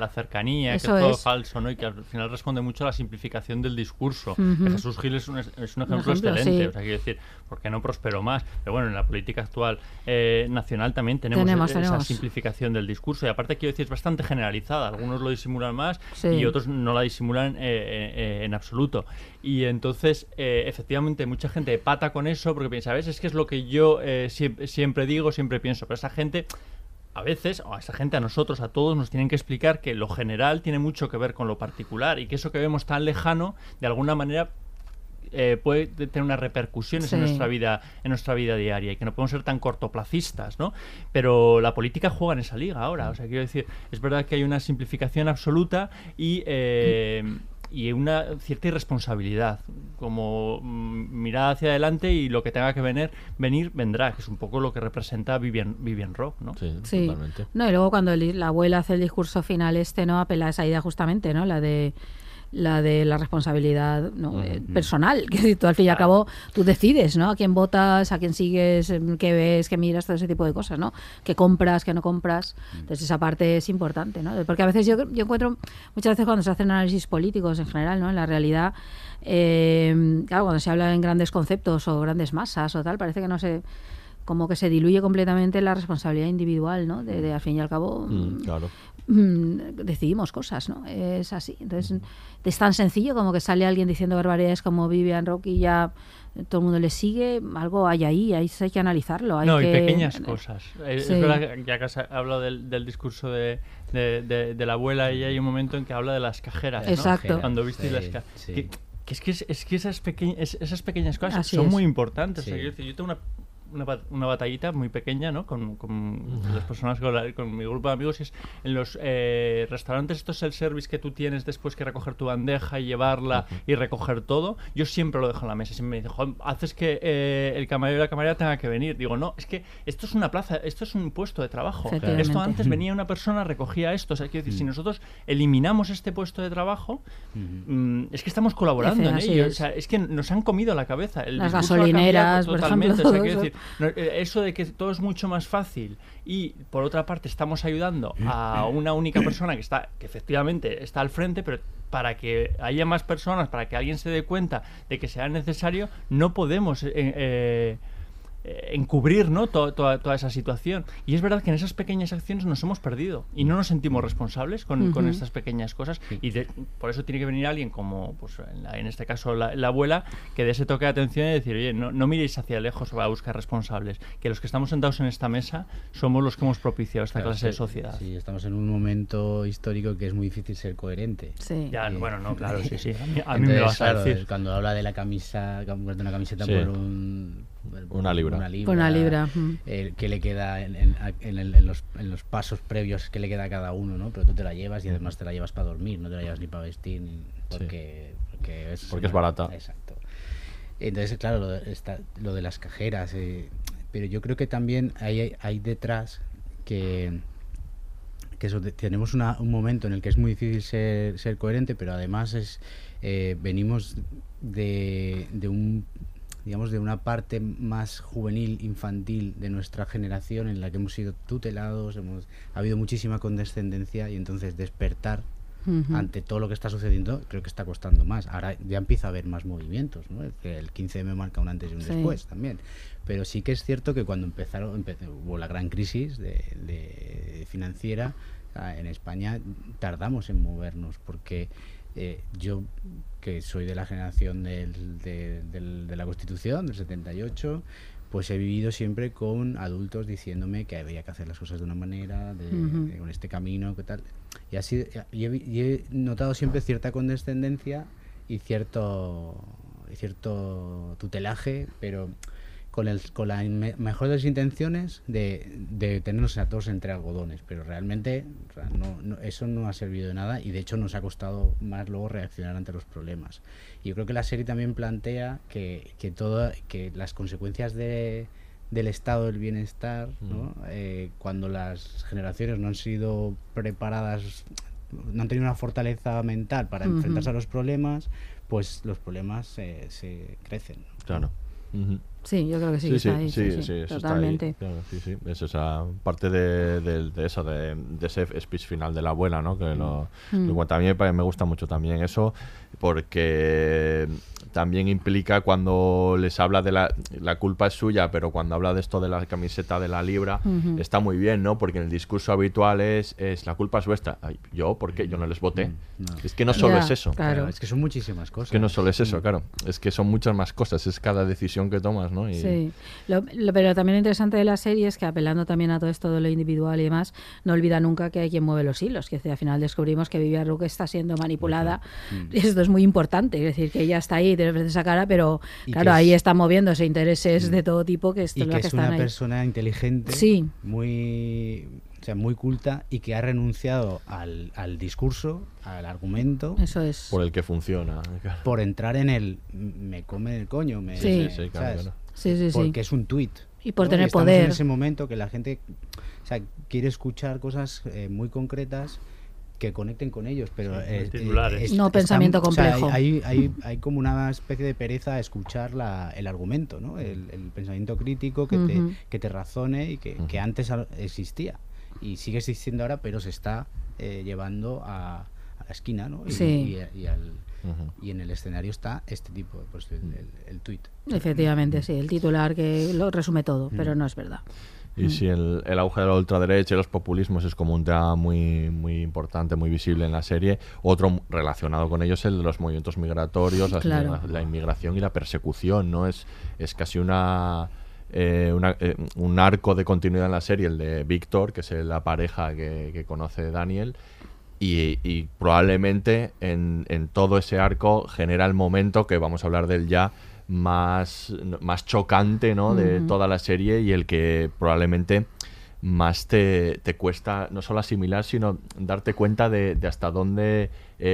la cercanía, eso que es todo falso, ¿no? Y que al final responde mucho a la simplificación del discurso. Uh-huh. Jesús Gil es un ejemplo excelente, sí. O sea, quiero decir, ¿por qué no prosperó más? Pero bueno, en la política actual nacional también tenemos esa simplificación del discurso, y aparte quiero decir, es bastante generalizada, algunos lo disimulan más, sí, y otros no la disimulan en absoluto. Y entonces, efectivamente, mucha gente pata con eso porque piensa, ¿ves? Es que es lo que yo siempre digo, siempre pienso, pero esa gente... A veces, o a esa gente, a nosotros, a todos, nos tienen que explicar que lo general tiene mucho que ver con lo particular y que eso que vemos tan lejano, de alguna manera, puede tener unas repercusiones, sí, en nuestra vida diaria, y que no podemos ser tan cortoplacistas, ¿no? Pero la política juega en esa liga ahora. O sea, quiero decir, es verdad que hay una simplificación absoluta y una cierta irresponsabilidad, como mirada hacia adelante, y lo que tenga que venir vendrá, que es un poco lo que representa Vivian Rook, ¿no? Sí, sí, totalmente. No, y luego cuando la abuela hace el discurso final este, ¿no? Apela a esa idea justamente, ¿no? La de la responsabilidad, ¿no? Uh-huh. Personal, que tú al fin y al cabo tú decides, ¿no? A quién votas, a quién sigues, qué ves, qué miras, todo ese tipo de cosas, ¿no? Qué compras, qué no compras. Uh-huh. Entonces esa parte es importante, ¿no? Porque a veces yo encuentro, muchas veces cuando se hacen análisis políticos en general, ¿no? En la realidad, claro, cuando se habla en grandes conceptos o grandes masas o tal, parece que no se... como que se diluye completamente la responsabilidad individual, ¿no? De al fin y al cabo, claro, decidimos cosas, ¿no? Es así. Entonces, es tan sencillo como que sale alguien diciendo barbaridades como Vivian Rook y ya todo el mundo le sigue, algo hay ahí, hay que analizarlo. Hay no, que... y pequeñas cosas. Sí. Es verdad que ya que has hablado del discurso de la abuela, y hay un momento en que habla de las cajeras, ¿no? Exacto. Cuando viste, sí, las cajeras. Sí. Que esas pequeñas cosas así son muy importantes. Sí. O sea, yo tengo una batallita muy pequeña, ¿no? Con las personas, con mi grupo de amigos, y es en los restaurantes, esto es el service que tú tienes después que recoger tu bandeja y llevarla, uh-huh, y recoger todo. Yo siempre lo dejo en la mesa, siempre me dicen, joder, haces que el camarero y la camarera tenga que venir. Digo, no, es que esto es una plaza, esto es un puesto de trabajo. Esto antes venía una persona, recogía esto. O sea, quiero decir, uh-huh, si nosotros eliminamos este puesto de trabajo, uh-huh, es que estamos colaborando en ello. Es. O sea, es que nos han comido la cabeza. Las gasolineras, por ejemplo. O sea, quiero decir, eso de que todo es mucho más fácil y por otra parte estamos ayudando a una única persona que efectivamente está al frente, pero para que haya más personas, para que alguien se dé cuenta de que sea necesario, no podemos encubrir, ¿no?, toda esa situación. Y es verdad que en esas pequeñas acciones nos hemos perdido y no nos sentimos responsables con estas pequeñas cosas, y por eso tiene que venir alguien como, pues, en este caso la abuela, que dé ese toque de atención y decir, oye, no miréis hacia lejos para buscar responsables, que los que estamos sentados en esta mesa somos los que hemos propiciado esta clase de sociedad. Sí, estamos en un momento histórico que es muy difícil ser coherente. Sí. Ya, bueno, no, claro, sí, sí. A mí me lo vas a decir. Cuando habla de la camisa, que han puesto una camiseta, sí, por Una libra. Que le queda en los pasos previos que le queda a cada uno, ¿no? Pero tú te la llevas, y además te la llevas para dormir, no te la llevas ni para vestir, porque es barata. Exacto. Entonces, claro, lo de las cajeras, pero yo creo que también hay detrás que eso, tenemos un momento en el que es muy difícil ser coherente, pero además venimos de un digamos, de una parte más juvenil, infantil de nuestra generación en la que hemos sido tutelados, ha habido muchísima condescendencia y entonces despertar ante todo lo que está sucediendo creo que está costando más. Ahora ya empieza a haber más movimientos, ¿no? El 15M marca un antes y un después también. Pero sí que es cierto que cuando hubo la gran crisis de financiera en España, tardamos en movernos porque... yo, que soy de la generación de la Constitución, del 78, pues he vivido siempre con adultos diciéndome que había que hacer las cosas de una manera, con este camino, que tal. Y así, y he notado siempre cierta condescendencia y cierto tutelaje, pero con la mejor de las intenciones de tenernos a todos entre algodones, pero realmente eso no ha servido de nada y de hecho nos ha costado más luego reaccionar ante los problemas. Y yo creo que la serie también plantea que las consecuencias del estado del bienestar, ¿no? Cuando las generaciones no han sido preparadas, no han tenido una fortaleza mental para enfrentarse a los problemas, pues los problemas se crecen, ¿no? Claro. Sí, yo creo que sí, está ahí. Sí, eso totalmente. Está ahí. Claro, sí, sí. Es esa parte de eso, de ese speech final de la abuela, ¿no? Que a mí me gusta mucho también eso, porque también implica cuando les habla de la culpa es suya, pero cuando habla de esto de la camiseta de la libra, está muy bien, ¿no? Porque en el discurso habitual es la culpa es vuestra. Ay, ¿yo? ¿Por qué? Yo no les voté. No. Es que no solo es eso. Claro. Es que son muchísimas cosas. Es que no solo es eso, claro. Es que son muchas más cosas. Es cada decisión que tomas, ¿no? Sí. Pero también lo interesante de la serie es que, apelando también a todo esto de lo individual y demás, no olvida nunca que hay quien mueve los hilos. Que al final descubrimos que Vivian Rook está siendo manipulada. Esto es muy importante. Es decir, que ella está ahí, tiene frente esa cara, pero claro, ahí están moviéndose intereses de todo tipo. Que esto y es que es una persona inteligente, muy culta y que ha renunciado al discurso, al argumento. Eso es. Por el que funciona. Por entrar en el me come el coño. Porque es un tuit. Y por tener poder. En ese momento que la gente quiere escuchar cosas muy concretas que conecten con ellos, pero pensamiento complejo. Hay como una especie de pereza a escuchar el argumento, ¿no? El pensamiento crítico que te razone y que antes existía. Y sigue existiendo ahora, pero se está llevando a la esquina, ¿no? Y en el escenario está este tipo, pues el tuit. Efectivamente, sí, el titular que lo resume todo, pero no es verdad. Y si el auge de la ultraderecha y los populismos es como un tema muy, muy importante, muy visible en la serie, otro relacionado con ellos es el de los movimientos migratorios, la inmigración y la persecución, ¿no? Es casi un arco de continuidad en la serie, el de Víctor, que es la pareja que conoce Daniel, y probablemente en todo ese arco genera el momento que vamos a hablar del ya más chocante, ¿no? De toda la serie, y el que probablemente más te cuesta no solo asimilar, sino darte cuenta de hasta dónde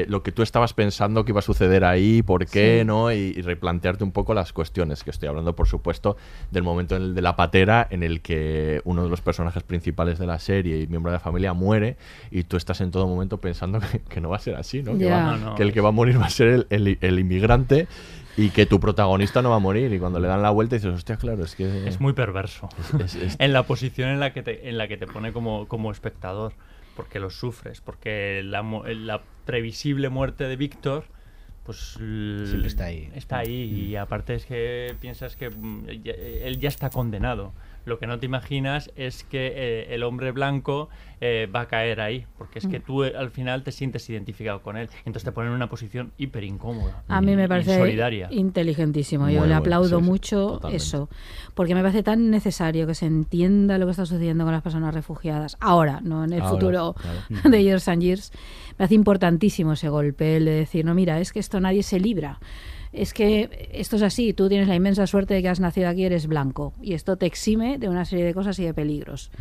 lo que tú estabas pensando que iba a suceder ahí, por qué, ¿no? Y replantearte un poco las cuestiones, que estoy hablando, por supuesto, del momento de la patera en el que uno de los personajes principales de la serie y miembro de la familia muere, y tú estás en todo momento pensando que no va a ser así, ¿no? Que el que va a morir va a ser el inmigrante, y que tu protagonista no va a morir, y cuando le dan la vuelta dices, hostia, claro, es que... Es muy perverso. En la posición en la que te pone como espectador, porque lo sufres, porque la previsible muerte de Víctor, pues... Siempre está ahí. Está ahí, y aparte es que piensas que él ya está condenado. Lo que no te imaginas es que el hombre blanco va a caer ahí, porque es que tú al final te sientes identificado con él. Entonces te ponen en una posición hiper incómoda. A mí me parece inteligentísimo. Yo le aplaudo mucho eso, porque me parece tan necesario que se entienda lo que está sucediendo con las personas refugiadas. Ahora, no en el futuro de Years and Years. Me hace importantísimo ese golpe, el de decir, no, mira, es que esto nadie se libra. Es que esto es así, tú tienes la inmensa suerte de que has nacido aquí, eres blanco, y esto te exime de una serie de cosas y de peligros.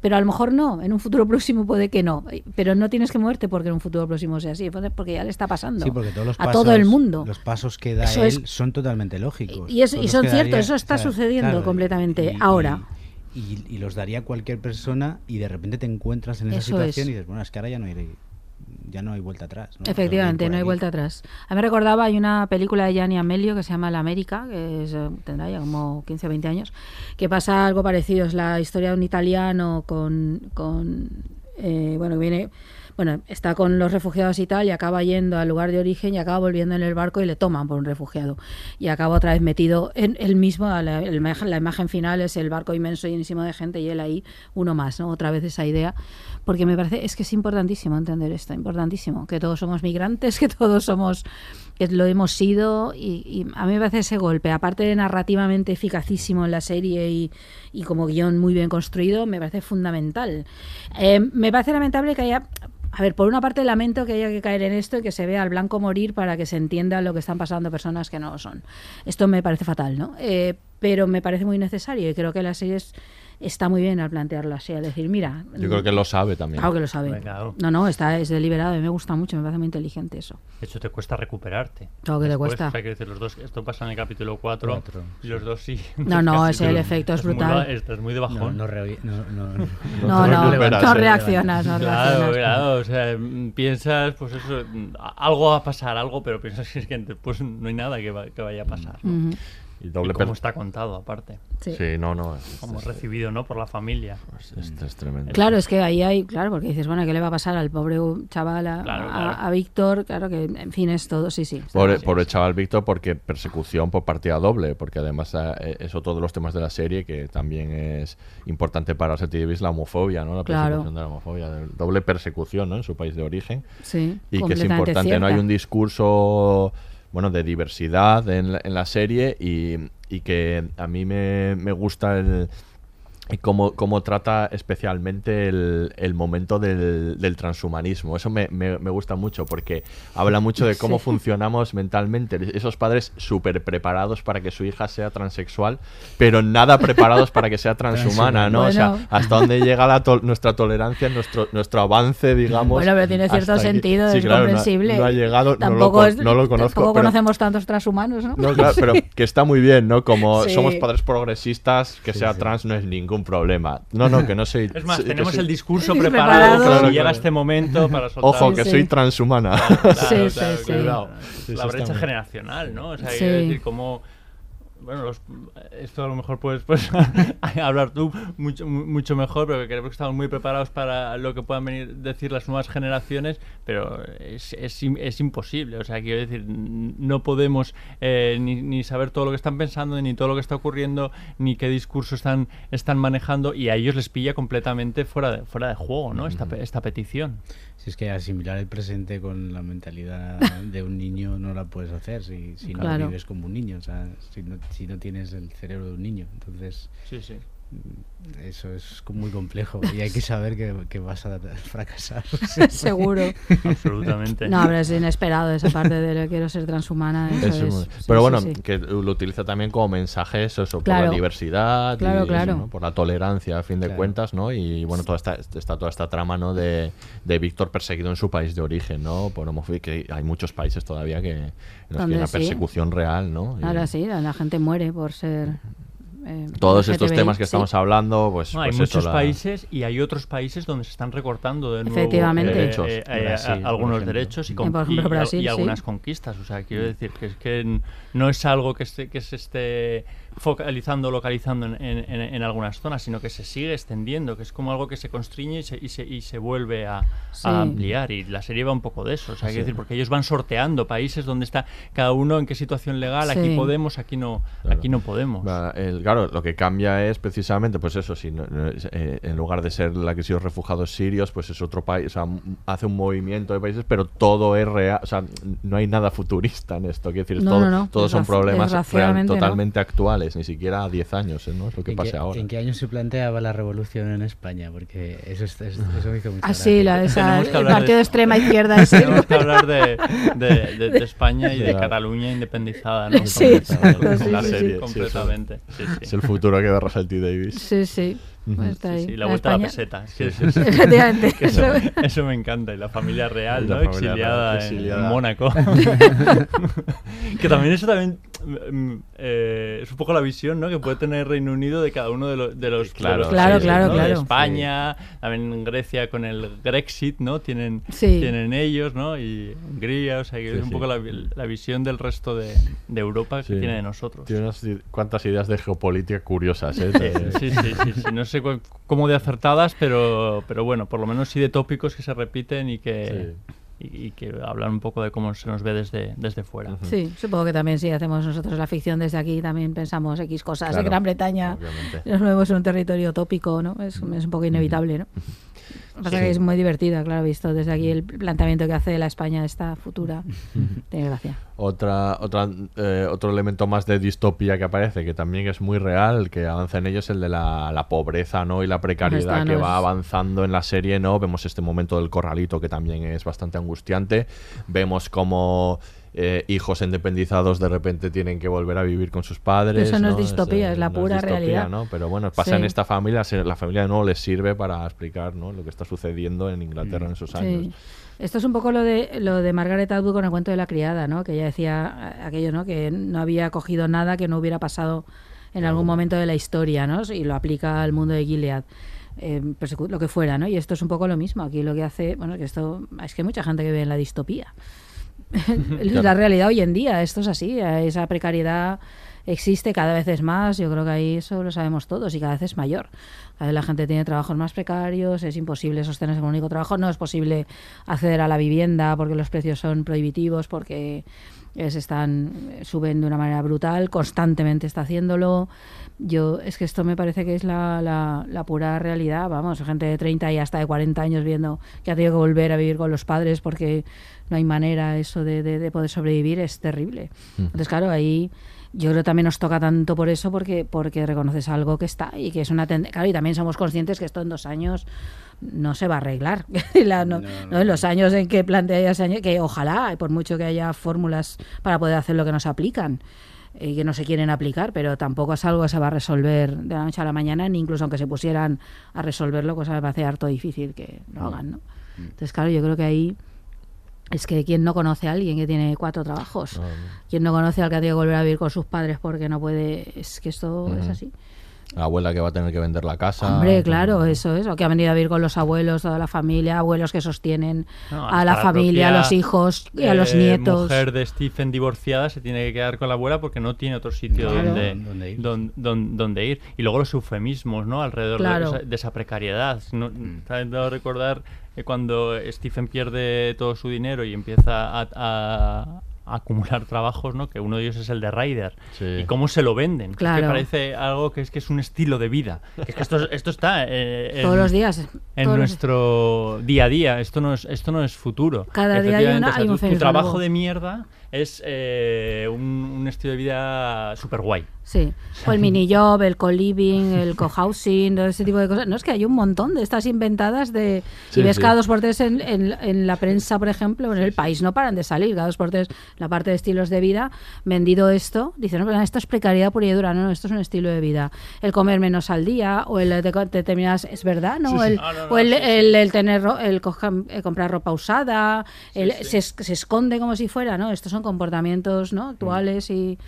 Pero a lo mejor no, en un futuro próximo puede que no, pero no tienes que muerte porque en un futuro próximo sea así, porque ya le está pasando todo el mundo. Los pasos que da son totalmente lógicos. Y son ciertos, eso está sucediendo completamente ahora. Y los daría cualquier persona, y de repente te encuentras en esa situación y dices, bueno, es que ahora ya no iré. ya no hay vuelta atrás, ¿no? Efectivamente, no hay vuelta atrás. A mí me recordaba, hay una película de Gianni Amelio que se llama La América, que es, tendrá ya como 15 o 20 años, que pasa algo parecido, es la historia de un italiano con está con los refugiados y tal, y acaba yendo al lugar de origen y acaba volviendo en el barco y le toman por un refugiado. Y acaba otra vez metido en el mismo, la imagen final es el barco inmenso llenísimo de gente y él ahí, uno más, ¿no? Otra vez esa idea, porque me parece, es que es importantísimo entender esto, importantísimo, que todos somos migrantes, que todos somos, que lo hemos sido, y a mí me parece ese golpe, aparte de narrativamente eficacísimo en la serie y como guión muy bien construido, me parece fundamental. Me parece lamentable que haya... A ver, por una parte lamento que haya que caer en esto y que se vea al blanco morir para que se entienda lo que están pasando personas que no lo son. Esto me parece fatal, ¿no? Pero me parece muy necesario y creo que la serie está muy bien al plantearlo así, al decir, mira... Yo creo que lo sabe también. Claro que lo sabe. Claro. No, es deliberado, a mí me gusta mucho, me parece muy inteligente eso. De hecho, te cuesta recuperarte. Claro que después, te cuesta. Hay que decir, los dos, esto pasa en el capítulo 4, y los dos sí. No, es el efecto es brutal. Estás muy de bajón. No reaccionas. Claro, o sea, piensas, pues eso, algo va a pasar, pero piensas que después no hay nada que vaya a pasar, ¿no? Uh-huh. Y cómo está contado, aparte. Sí, no. Como recibido, ¿no? Por la familia. Pues esto es tremendo. Claro, es que ahí hay... Claro, porque dices, bueno, ¿qué le va a pasar al pobre chaval, a Víctor? Claro que, en fin, es todo, sí. Pobre chaval Víctor, porque persecución por partida doble, porque además es otro de los temas de la serie que también es importante para Russell T Davies, la homofobia, ¿no? La persecución de la homofobia, doble persecución, ¿no? En su país de origen. Sí, y que es importante, cierta. No hay un discurso... Bueno, de diversidad en la serie y que a mí me gusta cómo trata especialmente el momento del transhumanismo. Eso me gusta mucho porque habla mucho de cómo funcionamos mentalmente. Esos padres súper preparados para que su hija sea transexual, pero nada preparados para que sea transhumana, ¿no? Bueno. O sea, hasta dónde llega nuestra tolerancia, nuestro avance, digamos. Bueno, pero tiene cierto sentido, sí, es claro, comprensible. No ha llegado, tampoco conocemos tantos transhumanos, ¿no? No, claro, pero que está muy bien, ¿no? Como somos padres progresistas, que sea trans no es ningún problema. No, que no soy... Es más, tenemos el discurso preparado y llega este momento para soltar... Ojo, que soy transhumana. Claro. La brecha generacional, ¿no? O sea, hay que decir como... Bueno, esto a lo mejor puedes hablar tú mucho mejor, pero creo que estamos muy preparados para lo que puedan venir decir las nuevas generaciones, pero es imposible. O sea, quiero decir, no podemos ni saber todo lo que están pensando, ni todo lo que está ocurriendo, ni qué discurso están manejando, y a ellos les pilla completamente fuera de juego, ¿no? Esta petición. Si es que asimilar el presente con la mentalidad de un niño no la puedes hacer si no vives como un niño, o sea, si no tienes el cerebro de un niño, entonces eso es muy complejo y hay que saber que vas a fracasar. Seguro. Absolutamente. No, pero es inesperado esa parte de quiero ser transhumana. Pero que lo utiliza también como mensaje por la diversidad, eso, ¿no? Por la tolerancia, a fin de cuentas, ¿no? Y bueno, toda esta trama, ¿no? De Víctor perseguido en su país de origen, ¿no? Por homofobia, que hay muchos países todavía que hay una persecución real, ¿no? Ahora sí, la gente muere por ser... todos estos temas que estamos hablando, hay muchos países y hay otros países donde se están recortando de nuevo derechos, Brasil, algunos derechos y algunas conquistas. O sea, quiero decir que es que no es algo que se esté localizando en algunas zonas, sino que se sigue extendiendo, que es como algo que se constriñe y se vuelve a ampliar, y la serie va un poco de eso, o sea, hay que decir, porque ellos van sorteando países donde está cada uno en qué situación legal, aquí podemos, aquí no podemos. Claro, lo que cambia es precisamente, pues eso, si en lugar de ser la crisis de refugiados sirios, pues es otro país, o sea, hace un movimiento de países, pero todo es real, o sea, no hay nada futurista en esto, quiero decir, todos son problemas totalmente actuales. Ni siquiera a 10 años, ¿no? Es lo que pasa ahora. ¿En qué año se planteaba la revolución en España? Porque eso me hizo mucha gracia. Sí, el partido de extrema izquierda. Tenemos que hablar de España y de Cataluña independizada, ¿no? Sí, exacto, sí. Completamente. Sí. Es el futuro que da Russell T Davies. Sí. La vuelta a la peseta. Sí. Eso me encanta. Y la familia real, ¿no? Exiliada en Mónaco. Que también eso es un poco la visión, ¿no?, que puede tener Reino Unido de cada uno de los claro, ¿no? Claro. De España, sí. También Grecia con el Brexit, ¿no? Tienen ellos, ¿no? Y Hungría, o sea, que sí, es un poco la visión del resto de Europa que tiene de nosotros. Tiene unas cuantas ideas de geopolítica curiosas, ¿eh? Sí. No sé cómo de acertadas, pero bueno, por lo menos sí de tópicos que se repiten y que... Sí. Y que hablan un poco de cómo se nos ve desde fuera. Sí, supongo que también si hacemos nosotros la ficción desde aquí, también pensamos X cosas de Gran Bretaña, obviamente. Nos movemos en un territorio tópico, ¿no? Es un poco inevitable, ¿no? Pasa que es muy divertida, claro, visto desde aquí el planteamiento que hace la España esta futura. Tiene gracia. Otro elemento más de distopía que aparece, que también es muy real, que avanza en ello, es el de la pobreza, ¿no? Y la precariedad que va avanzando en la serie, ¿no? Vemos este momento del corralito, que también es bastante angustiante. Vemos cómo... hijos independizados de repente tienen que volver a vivir con sus padres. Eso no es distopía, es la pura realidad, ¿no? Pero bueno, pasa en esta familia, la familia de nuevo les sirve para explicar, ¿no?, lo que está sucediendo en Inglaterra en esos años. Esto es un poco lo de Margaret Atwood con El cuento de la criada, ¿no? Que ella decía aquello, ¿no?, que no había cogido nada que no hubiera pasado en algún momento de la historia, ¿no? Y lo aplica al mundo de Gilead. Lo que fuera, ¿no? Y esto es un poco lo mismo. Aquí lo que hace, bueno, que esto es que hay mucha gente que ve en la distopía. La realidad hoy en día, esto es así, esa precariedad existe cada vez es más, yo creo que ahí eso lo sabemos todos y cada vez es mayor. La gente tiene trabajos más precarios, es imposible sostenerse con un único trabajo, no es posible acceder a la vivienda porque los precios son prohibitivos, porque suben de una manera brutal, constantemente está haciéndolo. Es que esto me parece que es la pura realidad, vamos, gente de 30 y hasta de 40 años viendo que ha tenido que volver a vivir con los padres porque no hay manera eso de poder sobrevivir, es terrible. Entonces, claro, ahí yo creo que también nos toca tanto por eso, porque reconoces algo que está y que es una tendencia. Claro, y también somos conscientes que esto en 2 años no se va a arreglar. No, en los años en que plantea ese año, que ojalá, por mucho que haya fórmulas para poder hacer lo que nos aplican y que no se quieren aplicar, pero tampoco es algo que se va a resolver de la noche a la mañana, ni incluso aunque se pusieran a resolverlo, cosa me parece harto difícil que lo hagan, ¿no? Entonces, claro, yo creo que ahí... Es que quien no conoce a alguien que tiene 4 trabajos, quien no conoce al que ha tenido que volver a vivir con sus padres porque no puede, es que esto es así. La abuela que va a tener que vender la casa. Hombre, claro, eso es. O que ha venido a vivir con los abuelos, toda la familia, abuelos que sostienen a la familia, a los hijos, y a los nietos. La mujer de Stephen divorciada se tiene que quedar con la abuela porque no tiene otro sitio donde ir. Y luego los eufemismos, ¿no?, alrededor de esa precariedad. No está intentando recordar cuando Stephen pierde todo su dinero y empieza a acumular trabajos, ¿no?, que uno de ellos es el de Ryder, y cómo se lo venden, que es que parece algo que es un estilo de vida, que es que esto está todos los días, en nuestro día a día, esto no es futuro, cada día hay un trabajo de mierda, es un estilo de vida súper guay. Sí, o el mini job, el co-living, el co-housing, todo ese tipo de cosas. No, es que hay un montón de estas inventadas de... y ves cada 2x3 en la prensa, por ejemplo, en El País, no paran de salir, cada 2x3 la parte de estilos de vida, vendido esto, dicen, no, esto es precariedad pura y dura, no, esto es un estilo de vida. El comer menos al día, o el determinadas... Es verdad, ¿no? O el tener comprar ropa usada, se esconde como si fuera, ¿no? Estos son comportamientos, ¿no?, actuales y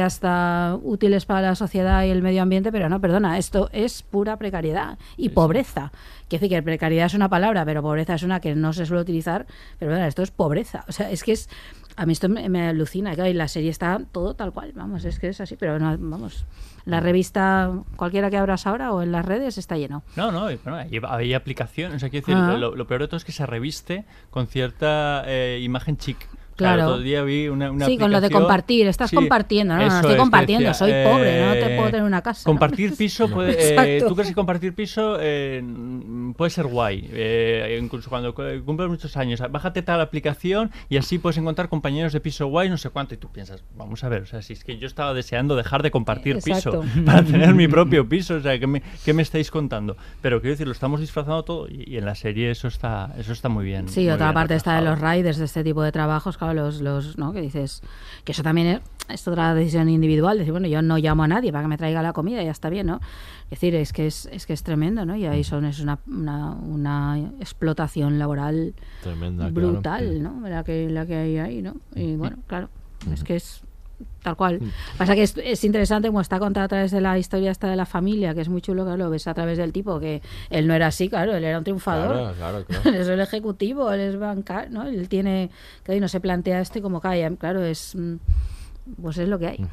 hasta útiles para la sociedad y el medio ambiente, pero no, perdona, esto es pura precariedad y pobreza. Quiere decir que precariedad es una palabra, pero pobreza es una que no se suele utilizar, pero bueno, esto es pobreza. O sea, es que es... A mí esto me alucina, claro, y la serie está todo tal cual, vamos, es que es así, pero no, vamos, la revista cualquiera que abras ahora o en las redes está lleno. No, hay aplicaciones, o sea, quiero decir, lo peor de todo es que se reviste con cierta imagen chic. Claro, todo el día vi una aplicación. Con lo de compartir, estás compartiendo, no estoy compartiendo, decía, soy pobre, no te puedo tener una casa. Compartir piso, puede, tú crees que compartir piso puede ser guay, incluso cuando cumples muchos años, bájate tal aplicación y así puedes encontrar compañeros de piso guay, no sé cuánto, y tú piensas, vamos a ver, o sea, si es que yo estaba deseando dejar de compartir piso para tener mi propio piso, o sea, ¿qué me estáis contando? Pero quiero decir, lo estamos disfrazando todo y en la serie eso está muy bien. Sí, muy otra bien parte está de los riders, de este tipo de trabajos, los ¿no?, que dices que eso también es otra decisión individual, decir, bueno, yo no llamo a nadie para que me traiga la comida, ya está bien, ¿no? Es decir, es que es tremendo, ¿no? Y ahí es una explotación laboral tremenda, brutal, ¿no? La que hay ahí, ¿no? Y bueno, claro, es que es tal cual. Pasa que es interesante como está contada a través de la historia esta de la familia, que es muy chulo, claro, ves a través del tipo, que él no era así, claro, él era un triunfador, claro. Él es el ejecutivo, él es bancario, ¿no? Él tiene, claro, y no se plantea esto y como cae, claro, es... Pues es lo que hay.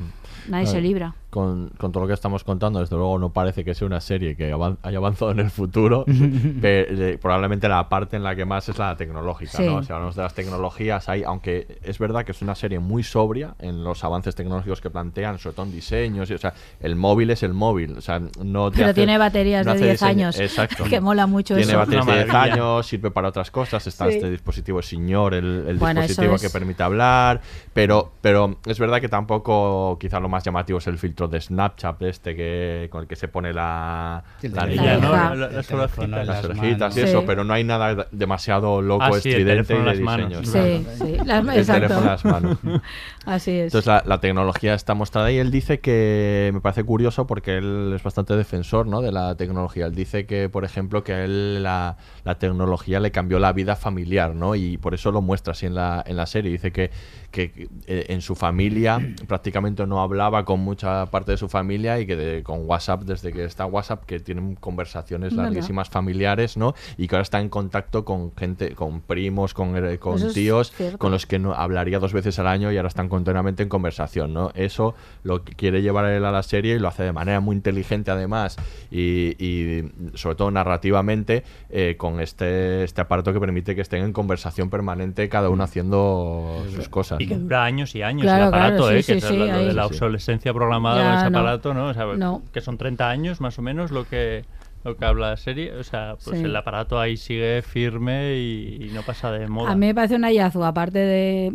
Nadie se libra. Con todo lo que estamos contando, desde luego no parece que sea una serie que haya avanzado en el futuro. Pero probablemente la parte en la que más es la tecnológica, sí, ¿no? Si hablamos de las tecnologías, hay, aunque es verdad que es una serie muy sobria en los avances tecnológicos que plantean, sobre todo en diseños, y, o sea, el móvil es el móvil, o sea, no te pero hace, tiene baterías no de 10 años. Exacto. Que mola mucho tiene eso. Tiene baterías de 10 años, sirve para otras cosas, está sí, este dispositivo señor, el bueno, dispositivo que permite hablar, pero es verdad que tampoco, quizás lo más llamativo es el filtro de Snapchat este que con el que se pone la anilla, ¿no? Las orejitas y eso, pero no hay nada demasiado loco, estridente y de diseño. El teléfono en las manos. Así es. Entonces la tecnología está mostrada y él dice que, me parece curioso porque él es bastante defensor, ¿no?, de la tecnología. Él dice que, por ejemplo, que a él la tecnología le cambió la vida familiar, ¿no? Y por eso lo muestra así en la serie. Dice que en su familia prácticamente no hablaba con mucha parte de su familia y que con WhatsApp, desde que está WhatsApp, que tienen conversaciones larguísimas familiares, ¿no? Y que ahora está en contacto con gente, con primos, con tíos, con los que no hablaría 2 veces al año y ahora están continuamente en conversación, ¿no? Eso lo que quiere llevar él a la serie y lo hace de manera muy inteligente además y sobre todo narrativamente con este aparato que permite que estén en conversación permanente cada uno haciendo sus cosas. Y que dura años y años, claro, el aparato, claro, sí, que sí, lo de la obsolescencia programada de ese aparato, ¿no? O sea, no, que son 30 años más o menos lo que habla la serie, o sea, pues el aparato ahí sigue firme y no pasa de moda. A mí me parece un hallazgo, aparte de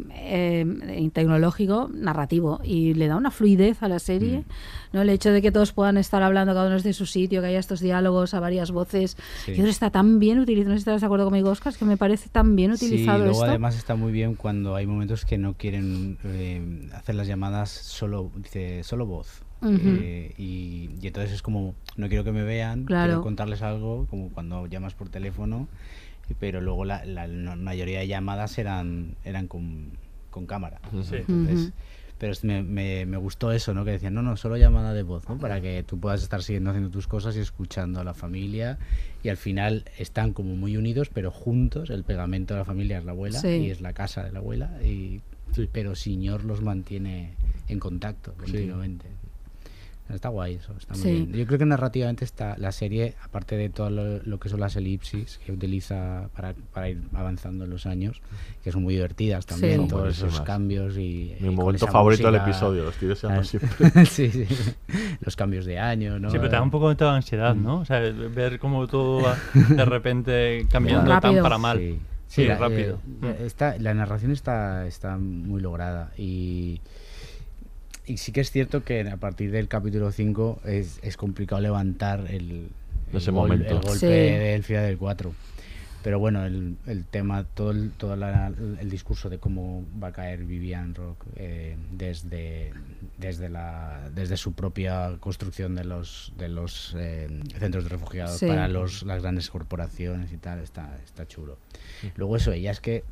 tecnológico, narrativo, y le da una fluidez a la serie, ¿no? El hecho de que todos puedan estar hablando cada uno desde su sitio, que haya estos diálogos a varias voces, yo creo que está tan bien utilizado, no sé si estás de acuerdo conmigo, Óscar, es que me parece tan bien utilizado luego esto. Además está muy bien cuando hay momentos que no quieren hacer las llamadas solo voz. Y entonces es como, no quiero que me vean, quiero contarles algo, como cuando llamas por teléfono, pero luego la mayoría de llamadas eran con cámara, ¿no? Entonces, pero me gustó eso, ¿no? Que decían, no, solo llamada de voz, ¿no? Para que tú puedas estar siguiendo haciendo tus cosas y escuchando a la familia, y al final están como muy unidos, pero juntos. El pegamento de la familia es la abuela y es la casa de la abuela, pero señor los mantiene en contacto continuamente. Está guay eso, está muy bien. Yo creo que narrativamente está la serie, aparte de todo lo que son las elipsis que utiliza para ir avanzando en los años, que son muy divertidas también, todos esos cambios. Y mi momento favorito del episodio, los tíos se llaman siempre. Los cambios de año, ¿no? Sí, pero te da un poco de ansiedad, ¿no? O sea, ver cómo todo va de repente cambiando tan para mal. Sí, rápido. La narración está muy lograda y sí que es cierto que a partir del capítulo 5 es complicado levantar el golpe del final del 4. Pero bueno, el tema, todo el discurso de cómo va a caer Vivian Rook desde su propia construcción de los centros de refugiados para las grandes corporaciones y tal, está chulo. Luego eso, ella es que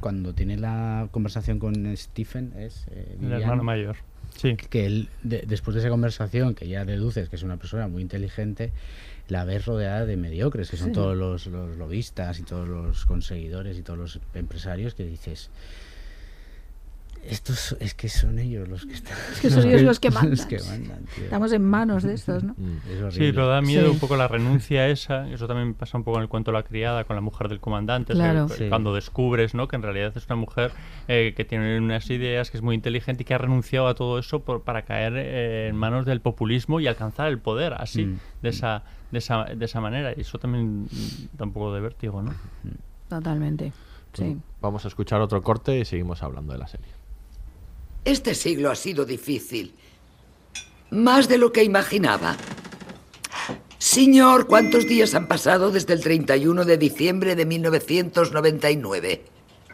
cuando tiene la conversación con Stephen, es Vivian, el hermano mayor. Sí. Que él, después de esa conversación, que ya deduces que es una persona muy inteligente, la ves rodeada de mediocres, que son todos los lobistas y todos los conseguidores y todos los empresarios, que dices, estos es que son ellos los que están... Es que son ellos los que mandan. Estamos en manos de estos, ¿no? Es pero da miedo un poco la renuncia esa. Eso también pasa un poco en El cuento de la criada, con la mujer del comandante. Claro. Cuando descubres, ¿no?, que en realidad es una mujer que tiene unas ideas, que es muy inteligente y que ha renunciado a todo eso para caer en manos del populismo y alcanzar el poder así, de esa manera. Y eso también da un poco de vértigo, ¿no? Totalmente, sí. Vamos a escuchar otro corte y seguimos hablando de la serie. Este siglo ha sido difícil, más de lo que imaginaba. Señor, ¿cuántos días han pasado desde el 31 de diciembre de 1999?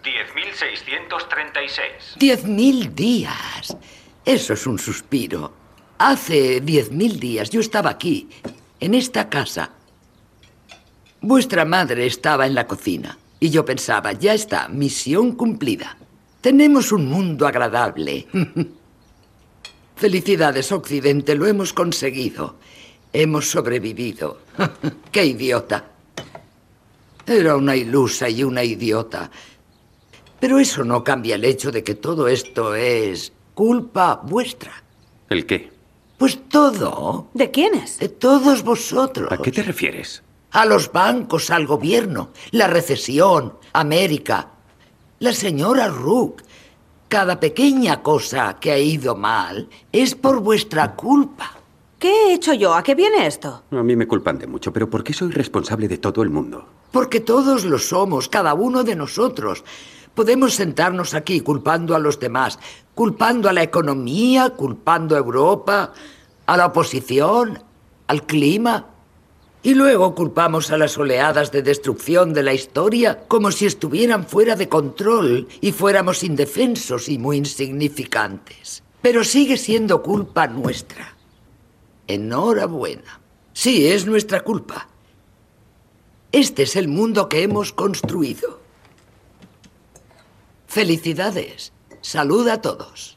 10.636. 10.000 días. Eso es un suspiro. Hace 10.000 días yo estaba aquí, en esta casa. Vuestra madre estaba en la cocina y yo pensaba, ya está, misión cumplida. Tenemos un mundo agradable. Felicidades, Occidente, lo hemos conseguido. Hemos sobrevivido. ¡Qué idiota! Era una ilusa y una idiota. Pero eso no cambia el hecho de que todo esto es culpa vuestra. ¿El qué? Pues todo. ¿De quiénes? De todos vosotros. ¿A qué te refieres? A los bancos, al gobierno, la recesión, América, la señora Rook. Cada pequeña cosa que ha ido mal es por vuestra culpa. ¿Qué he hecho yo? ¿A qué viene esto? A mí me culpan de mucho, pero ¿por qué soy responsable de todo el mundo? Porque todos lo somos, cada uno de nosotros. Podemos sentarnos aquí culpando a los demás, culpando a la economía, culpando a Europa, a la oposición, al clima. Y luego culpamos a las oleadas de destrucción de la historia como si estuvieran fuera de control y fuéramos indefensos y muy insignificantes. Pero sigue siendo culpa nuestra. Enhorabuena. Sí, es nuestra culpa. Este es el mundo que hemos construido. Felicidades. Salud a todos.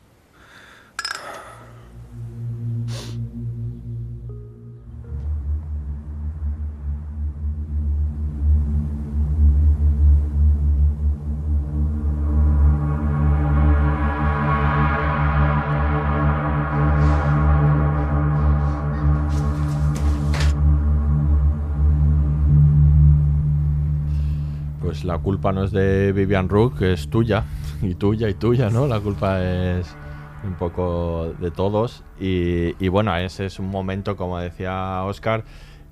La culpa no es de Vivian Rook, es tuya, y tuya, y tuya, ¿no? La culpa es un poco de todos. Y bueno, ese es un momento, como decía Óscar,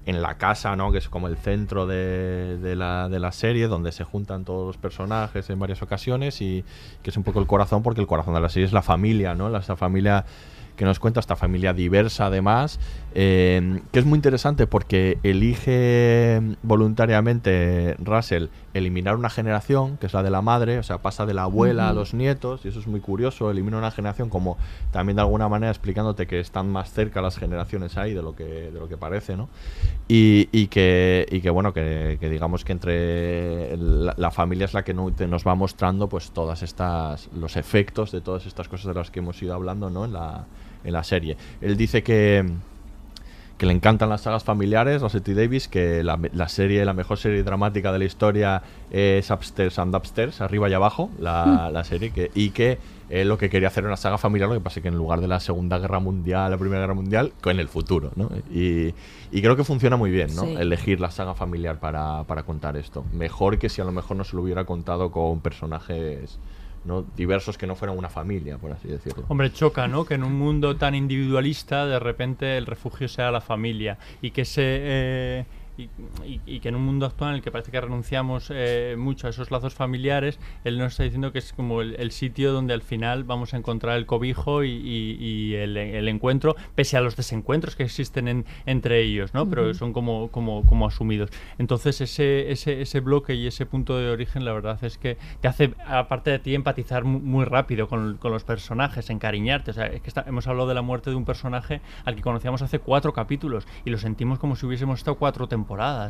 en la casa, ¿no? Que es como el centro de la serie, donde se juntan todos los personajes en varias ocasiones, y que es un poco el corazón, porque el corazón de la serie es la familia, ¿no? Esta familia que nos cuenta, esta familia diversa además, que es muy interesante porque elige voluntariamente Russell eliminar una generación, que es la de la madre, o sea, pasa de la abuela a los nietos, y eso es muy curioso, elimina una generación como también de alguna manera explicándote que están más cerca las generaciones ahí de lo que parece, ¿no? Y que bueno, que digamos que entre la familia es la que nos va mostrando pues todas estas, los efectos de todas estas cosas de las que hemos ido hablando, ¿no? En la serie. Él dice que le encantan las sagas familiares, Russell T Davies, que la mejor serie dramática de la historia es Upstairs and Upstairs, arriba y abajo, la serie, y que lo que quería hacer era una saga familiar, lo que pasa es que en lugar de la Segunda Guerra Mundial, la Primera Guerra Mundial, en el futuro, ¿no? Y creo que funciona muy bien, ¿no? Sí. Elegir la saga familiar para contar esto. Mejor que si a lo mejor no se lo hubiera contado con personajes, ¿no? Diversos que no fueran una familia, por así decirlo. Hombre, choca, ¿no? Que en un mundo tan individualista de repente el refugio sea la familia y que que en un mundo actual en el que parece que renunciamos mucho a esos lazos familiares, él nos está diciendo que es como el sitio donde al final vamos a encontrar el cobijo y el encuentro, pese a los desencuentros que existen entre ellos, ¿no? Pero son como asumidos. Entonces ese bloque y ese punto de origen, la verdad es que te hace, aparte de ti, empatizar muy rápido con los personajes, encariñarte. O sea, es que hemos hablado de la muerte de un personaje al que conocíamos hace 4 capítulos y lo sentimos como si hubiésemos estado 4 temporadas,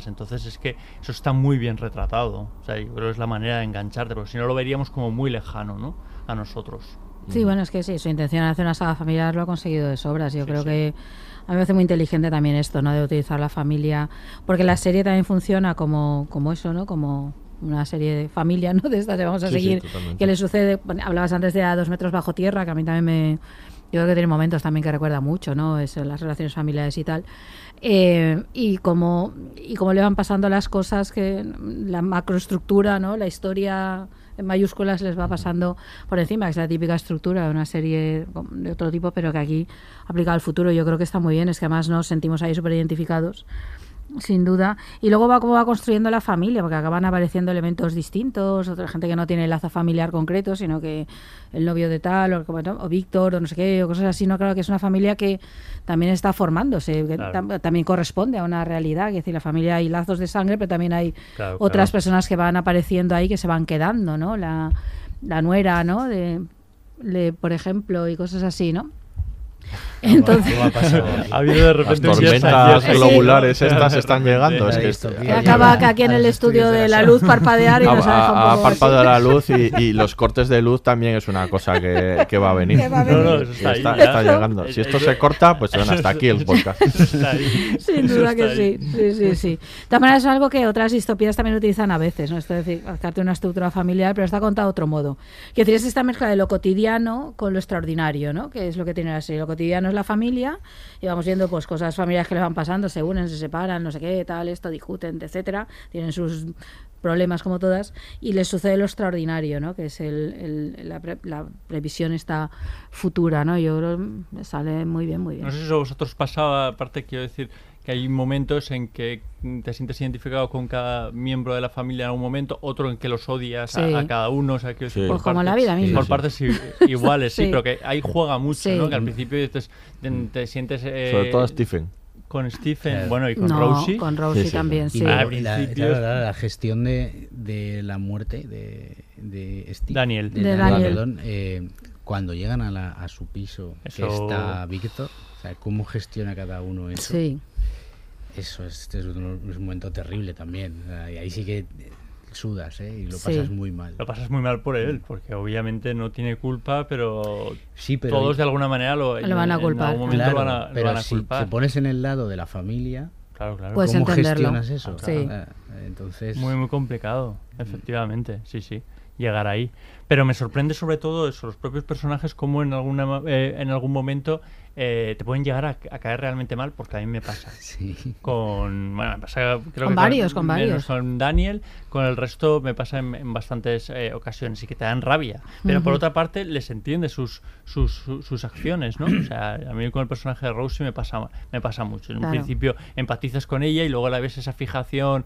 entonces es que eso está muy bien retratado, o sea, yo creo que es la manera de engancharte, porque si no lo veríamos como muy lejano, ¿no? A nosotros. Sí, bueno, es que sí, su intención de hacer una saga familiar lo ha conseguido de sobras, yo creo que a mí me parece muy inteligente también esto, ¿no? De utilizar la familia, porque la serie también funciona como eso, ¿no? Como una serie de familia, ¿no? De estas que vamos a seguir, que le sucede, hablabas antes de A 2 metros bajo tierra, que a mí también yo creo que tiene momentos también que recuerda mucho, ¿no? Es las relaciones familiares y tal. Y como le van pasando las cosas, que la macroestructura, ¿no? La historia en mayúsculas les va pasando por encima, que es la típica estructura de una serie de otro tipo, pero que aquí aplicada al futuro yo creo que está muy bien. Es que además nos sentimos ahí súper identificados, sin duda. Y luego va construyendo la familia, porque acaban apareciendo elementos distintos, otra gente que no tiene lazo familiar concreto, sino que el novio de tal, o Víctor, o no sé qué, o cosas así. No, claro que es una familia que también está formándose, que también corresponde a una realidad. Es decir, la familia, hay lazos de sangre, pero también hay otras personas que van apareciendo ahí, que se van quedando, ¿no? La nuera, ¿no? Por ejemplo, y cosas así, ¿no? Entonces, ha habido de repente las tormentas globulares estas están llegando. Acaba que aquí en el estudio de la luz parpadear y nos ha parpadeado la luz y los cortes de luz también es una cosa que va a venir. No, eso está llegando. Si esto se corta, pues bueno, hasta aquí el podcast. Sin duda que sí. De todas maneras, es algo que otras distopías también utilizan a veces, ¿no? Es decir, hacerte una estructura familiar, pero está contado de otro modo. Quiero decir, es esta mezcla de lo cotidiano con lo extraordinario, ¿no? Que es lo que tiene la serie. Lo cotidiano es la familia y vamos viendo pues cosas familiares que les van pasando, se unen, se separan, no sé qué, tal, esto, discuten, etcétera. Tienen sus problemas como todas y les sucede lo extraordinario, ¿no? Que es la previsión esta futura, ¿no? Yo creo que sale muy bien. No sé si eso a vosotros pasaba, aparte quiero decir que hay momentos en que te sientes identificado con cada miembro de la familia en algún momento, otro en que los odias a cada uno, o sea, que pues como la vida misma. Por partes iguales, sí, pero que ahí juega mucho, ¿no? Que al principio te sientes... Sobre todo Stephen. Con Stephen, bueno, y con Rosie. Con Rosie también, sí. Y la gestión de la muerte de Steve. Daniel. Perdón, cuando llegan a su piso, eso... que está Víctor, o sea, cómo gestiona cada uno eso. Sí. Eso es un momento terrible también. Y ahí sí que sudas, ¿eh? Y lo pasas muy mal. Lo pasas muy mal por él, porque obviamente no tiene culpa, pero, pero todos de alguna manera lo van a culpar. En algún momento lo van a culpar. Si te pones en el lado de la familia, claro. ¿Cómo gestionas eso? Claro. Entonces... Muy complicado, efectivamente, sí. Llegar ahí. Pero me sorprende sobre todo eso, los propios personajes, como en algún momento te pueden llegar a caer realmente mal, porque a mí me pasa. Sí. Me pasa con varios. Con Daniel, con el resto me pasa en bastantes ocasiones y que te dan rabia. Pero por otra parte les entiende sus acciones, ¿no? O sea, a mí con el personaje de Rosie me pasa mucho. En un principio empatizas con ella y luego la ves esa fijación,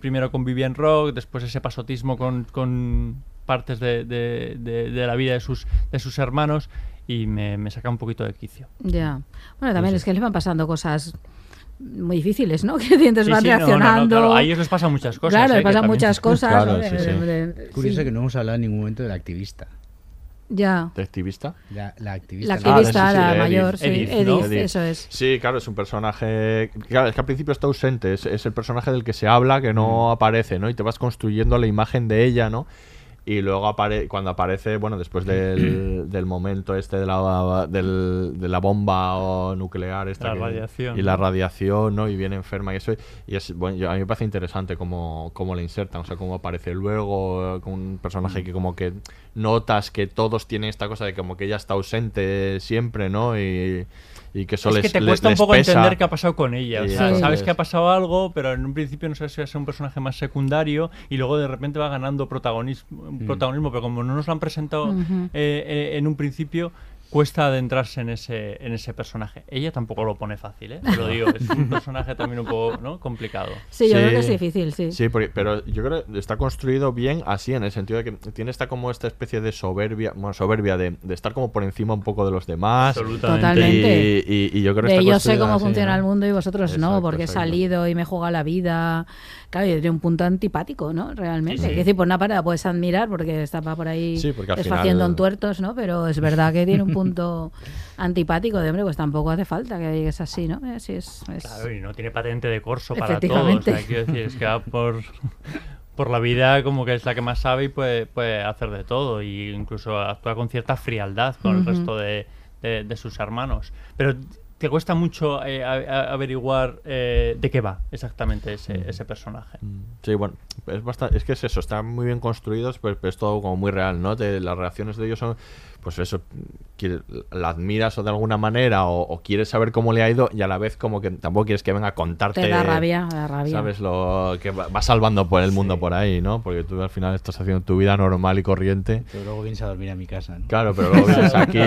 primero con Vivian Rook, después ese pasotismo con partes de la vida de sus hermanos, y me saca un poquito de quicio. Ya. Bueno, también es que les van pasando cosas muy difíciles, ¿no? Que dientes van reaccionando. Claro, a ellos les pasan muchas cosas. Claro, les pasan muchas cosas. Claro, curioso que no hemos hablado en ningún momento del activista. Ya. ¿De activista? La activista, la mayor, Edith, eso es. Sí, claro, es un personaje... Claro, es que al principio está ausente, es el personaje del que se habla, que no aparece, ¿no? Y te vas construyendo la imagen de ella, ¿no? Y luego cuando aparece, bueno, después del momento este de la bomba nuclear esta, y la radiación, ¿no? Y viene enferma y eso, y es bueno, a mí me parece interesante cómo la insertan, o sea, cómo aparece luego con un personaje que como que notas que todos tienen esta cosa de como que ella está ausente siempre, ¿no? Y que solo es que te cuesta un poco entender qué ha pasado con ella. O sea, sabes que ha pasado algo, pero en un principio no sabes si va a ser un personaje más secundario y luego de repente va ganando protagonismo, pero como no nos lo han presentado en un principio, cuesta adentrarse en ese personaje. Ella tampoco lo pone fácil, ¿eh? Te lo digo, es un personaje también un poco, ¿no?, complicado. Sí, yo creo que es difícil, sí. Sí, pero yo creo que está construido bien así, en el sentido de que tiene esta especie de soberbia de estar como por encima un poco de los demás. Absolutamente. Totalmente. Y yo creo que yo sé cómo funciona el mundo y vosotros no, porque he salido y me he jugado la vida. Claro, yo tenía un punto antipático, ¿no? Realmente. Sí. Es decir, por una parte la puedes admirar porque estaba por ahí desfaciendo entuertos, ¿no? Pero es verdad que tiene un punto antipático de hombre, pues tampoco hace falta que digas así, ¿no? Así es... Claro, y no tiene patente de corso para todos. O sea, quiero decir, es que va por la vida como que es la que más sabe y puede hacer de todo, y incluso actúa con cierta frialdad con el resto de sus hermanos. Pero te cuesta mucho averiguar de qué va exactamente ese personaje. Sí, bueno, es que es eso, están muy bien construidos, pero es todo como muy real, ¿no? Las reacciones de ellos son, pues eso, que la admiras o de alguna manera o quieres saber cómo le ha ido, y a la vez como que tampoco quieres que venga a contarte. Te da rabia, ¿sabes? Lo que va salvando por el mundo por ahí, ¿no? Porque tú al final estás haciendo tu vida normal y corriente. Pero luego vienes a dormir a mi casa, ¿no? Claro, pero luego vienes aquí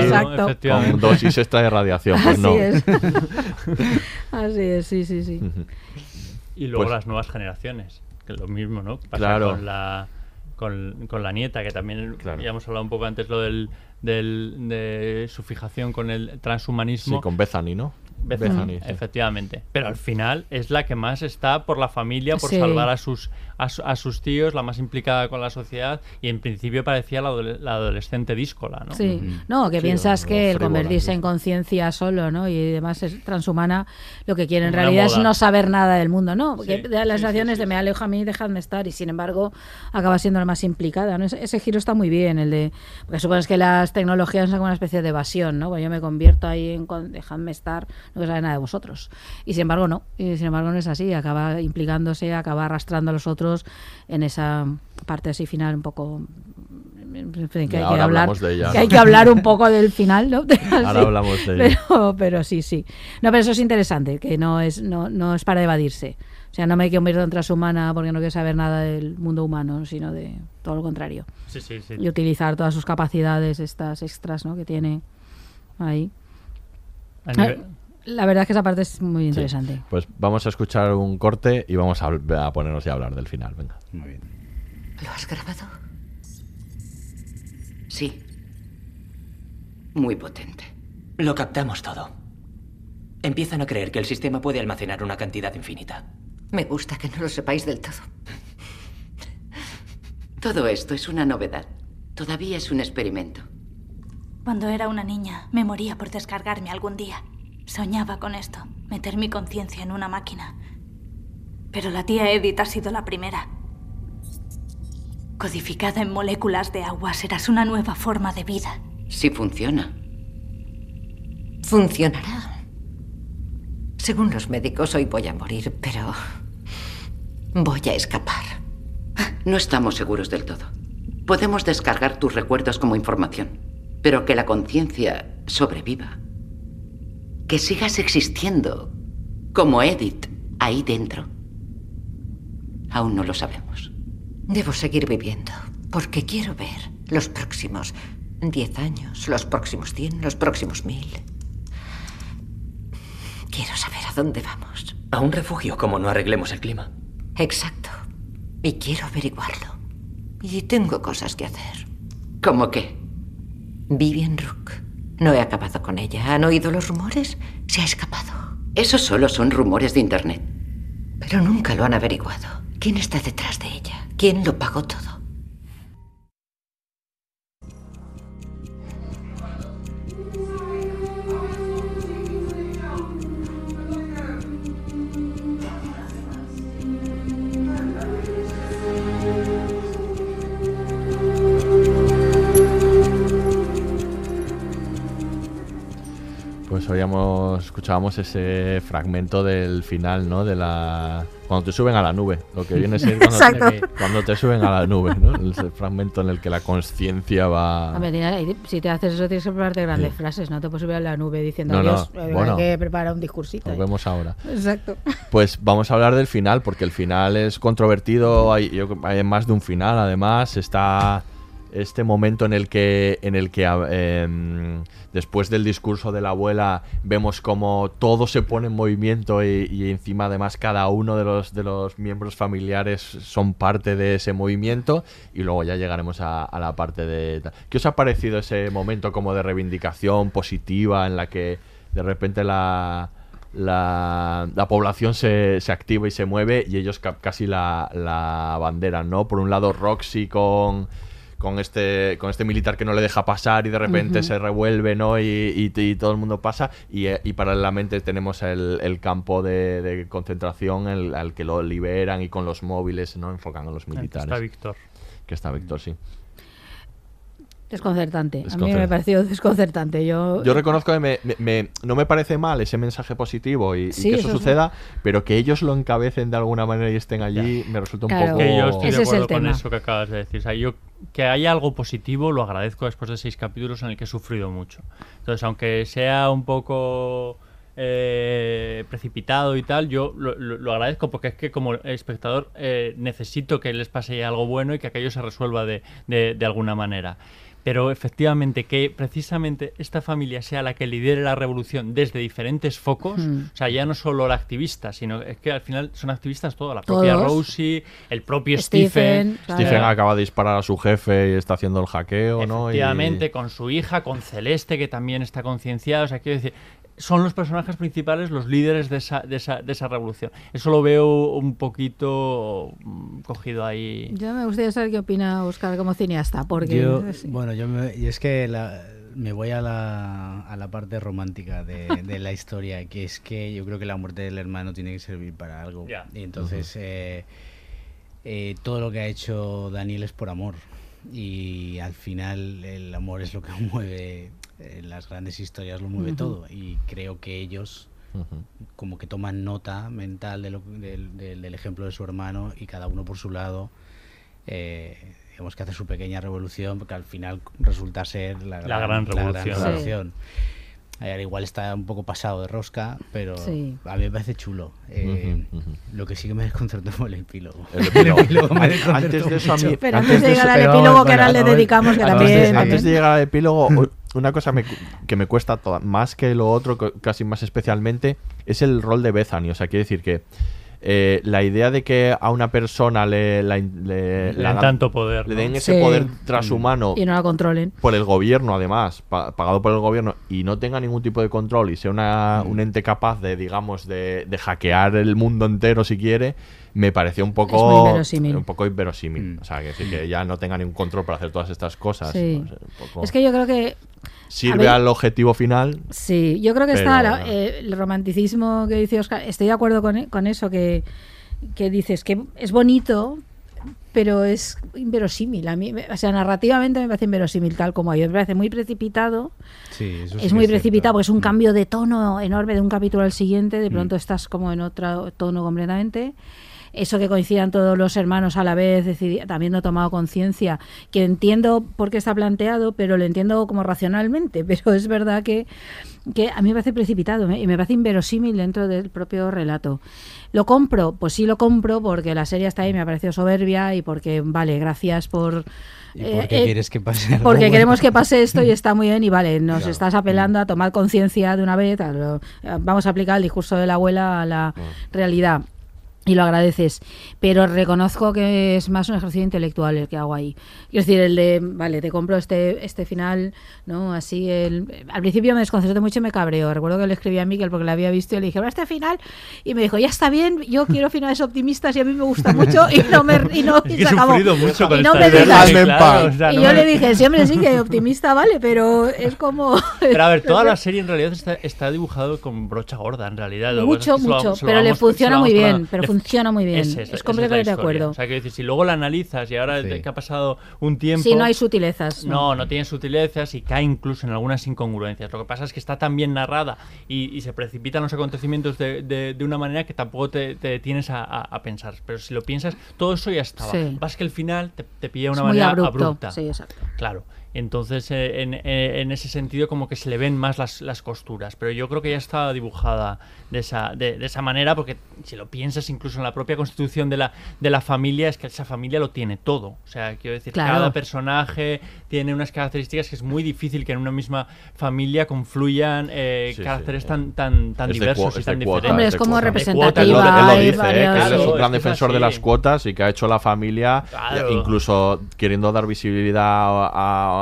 con dosis extra de radiación. Pues Así es, sí. Y luego las nuevas generaciones, que es lo mismo, ¿no? Pasa con la nieta, que también ya hemos hablado un poco antes lo de su fijación con el transhumanismo. Sí, con Bethany, ¿no? Bethany, sí. Efectivamente. Pero al final es la que más está por la familia, por sí. salvar a sus tíos, la más implicada con la sociedad, y en principio parecía la adolescente díscola, ¿no? Sí. Mm-hmm. No, que sí, piensas que el convertirse en conciencia solo, ¿no? Y demás es transhumana, lo que quiere en realidad moda. Es no saber nada del mundo, ¿no? Porque sí, las sensaciones de me alejo a mí, dejadme estar, y sin embargo acaba siendo la más implicada, ¿no? Ese giro está muy bien, el de... Porque supones que las tecnologías son como una especie de evasión, ¿no? Bueno, yo me convierto ahí en dejadme estar, no sabe nada de vosotros. Y sin embargo no, es así, acaba implicándose, acaba arrastrando a los otros en esa parte así final un poco... que hay que hablar un poco del final, ¿no? Ahora hablamos de ella. Pero sí. No, pero eso es interesante, que no es para evadirse. O sea, no me convierto en transhumana porque no quiero saber nada del mundo humano, sino de todo lo contrario. Sí. Y utilizar todas sus capacidades estas extras, ¿no? Que tiene ahí. La verdad es que esa parte es muy interesante. Sí. Pues vamos a escuchar un corte y vamos a ponernos ya a hablar del final. Venga. Muy bien. ¿Lo has grabado? Sí. Muy potente. Lo captamos todo. Empiezan a creer que el sistema puede almacenar una cantidad infinita. Me gusta que no lo sepáis del todo. Todo esto es una novedad. Todavía es un experimento. Cuando era una niña, me moría por descargarme algún día. Soñaba con esto, meter mi conciencia en una máquina. Pero la tía Edith ha sido la primera. Codificada en moléculas de agua, serás una nueva forma de vida. Sí funciona. Funcionará. Según los médicos, hoy voy a morir, pero voy a escapar. No estamos seguros del todo. Podemos descargar tus recuerdos como información. Pero que la conciencia sobreviva. Que sigas existiendo, como Edith, ahí dentro. Aún no lo sabemos. Debo seguir viviendo, porque quiero ver los próximos 10 años, los próximos 100, los próximos 1000. Quiero saber a dónde vamos. A un refugio, como no arreglemos el clima. Exacto. Y quiero averiguarlo. Y tengo cosas que hacer. ¿Cómo qué? Vivian Rook. No he acabado con ella. ¿Han oído los rumores? Se ha escapado. Esos solo son rumores de internet. Pero nunca lo han averiguado. ¿Quién está detrás de ella? ¿Quién lo pagó todo? Pues escuchábamos ese fragmento del final, ¿no? De la... Cuando te suben a la nube. Lo que viene a ser cuando te suben a la nube, ¿no? Ese fragmento en el que la conciencia va... A ver, si te haces eso tienes que prepararte grandes frases, no te puedes subir a la nube diciendo Dios, hay que preparar un discursito. Nos vemos ahora. Exacto. Pues vamos a hablar del final, porque el final es controvertido, hay más de un final, además, está... Este momento en el que después del discurso de la abuela vemos como todo se pone en movimiento y encima además cada uno de los miembros familiares son parte de ese movimiento, y luego ya llegaremos a la parte de... ¿Qué os ha parecido ese momento como de reivindicación positiva en la que de repente la población se activa y se mueve y ellos casi la bandera, ¿no? Por un lado Roxy con este militar que no le deja pasar y de repente se revuelve, ¿no? Y todo el mundo pasa y paralelamente tenemos el campo de concentración al que lo liberan y con los móviles, ¿no? Enfocando a los militares. Que está Víctor, sí. Desconcertante. A mí me pareció desconcertante. Yo reconozco que no me parece mal ese mensaje positivo y que eso suceda, pero que ellos lo encabecen de alguna manera y estén allí me resulta un poco... Que yo estoy de acuerdo con eso que acabas de decir. O sea, yo que haya algo positivo lo agradezco después de 6 capítulos en el que he sufrido mucho. Entonces, aunque sea un poco... precipitado y tal, yo lo agradezco porque es que como espectador necesito que les pase algo bueno y que aquello se resuelva de alguna manera. Pero efectivamente que precisamente esta familia sea la que lidere la revolución desde diferentes focos, o sea, ya no solo la activista, sino es que al final son activistas todos, la propia Rosie, el propio Stephen. Stephen acaba de disparar a su jefe y está haciendo el hackeo, ¿no? Efectivamente, con su hija, con Celeste, que también está concienciada, o sea, quiero decir... son los personajes principales, los líderes de esa revolución. Eso lo veo un poquito cogido ahí. Yo me gustaría saber qué opina Óscar como cineasta, porque... Yo me voy a la parte romántica de la historia, que es que yo creo que la muerte del hermano tiene que servir para algo. Yeah. Y entonces todo lo que ha hecho Daniel es por amor. Y al final el amor es lo que mueve las grandes historias, lo mueve todo. Y creo que ellos como que toman nota mental del ejemplo de su hermano, y cada uno por su lado... digamos que hace su pequeña revolución, porque al final resulta ser la gran revolución. Igual está un poco pasado de rosca, pero a mí me parece chulo. Lo que sí que me desconcertó fue el epílogo. Antes de eso, antes de llegar al epílogo, que ahora le dedicamos, que también... Antes de llegar al epílogo, una cosa que me cuesta más que lo otro, casi más especialmente, es el rol de Bethany. O sea, quiere decir que... la idea de que a una persona le den ese poder transhumano y no la controlen por el gobierno, además pagado por el gobierno, y no tenga ningún tipo de control y sea un ente capaz de, digamos, de hackear el mundo entero si quiere, me pareció un poco inverosímil. O sea, que ya no tenga ningún control para hacer todas estas cosas. No sé, es que yo creo que sirve al objetivo final. Sí, yo creo que el romanticismo que dice Óscar, estoy de acuerdo con eso que dices, que es bonito, pero es inverosímil. A mí, o sea, narrativamente me parece inverosímil tal como hay. Me parece muy precipitado. Sí, eso sí es muy precipitado, porque es un cambio de tono enorme de un capítulo al siguiente, de pronto estás como en otro tono completamente. Eso, que coincidan todos los hermanos a la vez, también no he tomado conciencia, que entiendo por qué está planteado, pero lo entiendo como racionalmente, pero es verdad que a mí me parece precipitado y me parece inverosímil dentro del propio relato. ¿Lo compro? Pues sí lo compro, porque la serie está ahí, me ha parecido soberbia, y porque, vale, gracias por... ¿Y por qué quieres que pase algo? Porque queremos que pase esto y está muy bien, y vale, nos estás apelando a tomar conciencia de una vez, vamos a aplicar el discurso de la abuela a la realidad. Y lo agradeces, pero reconozco que es más un ejercicio intelectual el que hago ahí. Es decir, el de, vale, te compro este final, ¿no? Así, al principio me desconcerté mucho y me cabreo. Recuerdo que le escribí a Miquel porque la había visto y le dije, bueno, este final, y me dijo, ya está bien, yo quiero finales optimistas y a mí me gusta mucho, y se acabó. Y no me digas, claro, o sea, y yo le dije, siempre sí que optimista, vale, pero es como... Pero a ver, toda la serie en realidad está dibujado con brocha gorda, en realidad. Mucho, pero le funciona muy bien, Funciona muy bien, es completamente de acuerdo. O sea, que si luego la analizas y ahora que ha pasado un tiempo... Sí, no hay sutilezas. No tiene sutilezas y cae incluso en algunas incongruencias. Lo que pasa es que está tan bien narrada y se precipitan los acontecimientos de una manera que tampoco te detienes a pensar. Pero si lo piensas, todo eso ya estaba. Vas que el final te pilla de una manera abrupta. Sí, exacto. Claro. Entonces, en ese sentido, como que se le ven más las costuras. Pero yo creo que ya está dibujada de esa manera, porque si lo piensas, incluso en la propia constitución de la familia, es que esa familia lo tiene todo. O sea, quiero decir, cada personaje tiene unas características que es muy difícil que en una misma familia confluyan caracteres tan diversos y tan diferentes. Hombre, es como representativa. Él lo dice, que él es un gran defensor de las cuotas y que ha hecho la familia, incluso queriendo dar visibilidad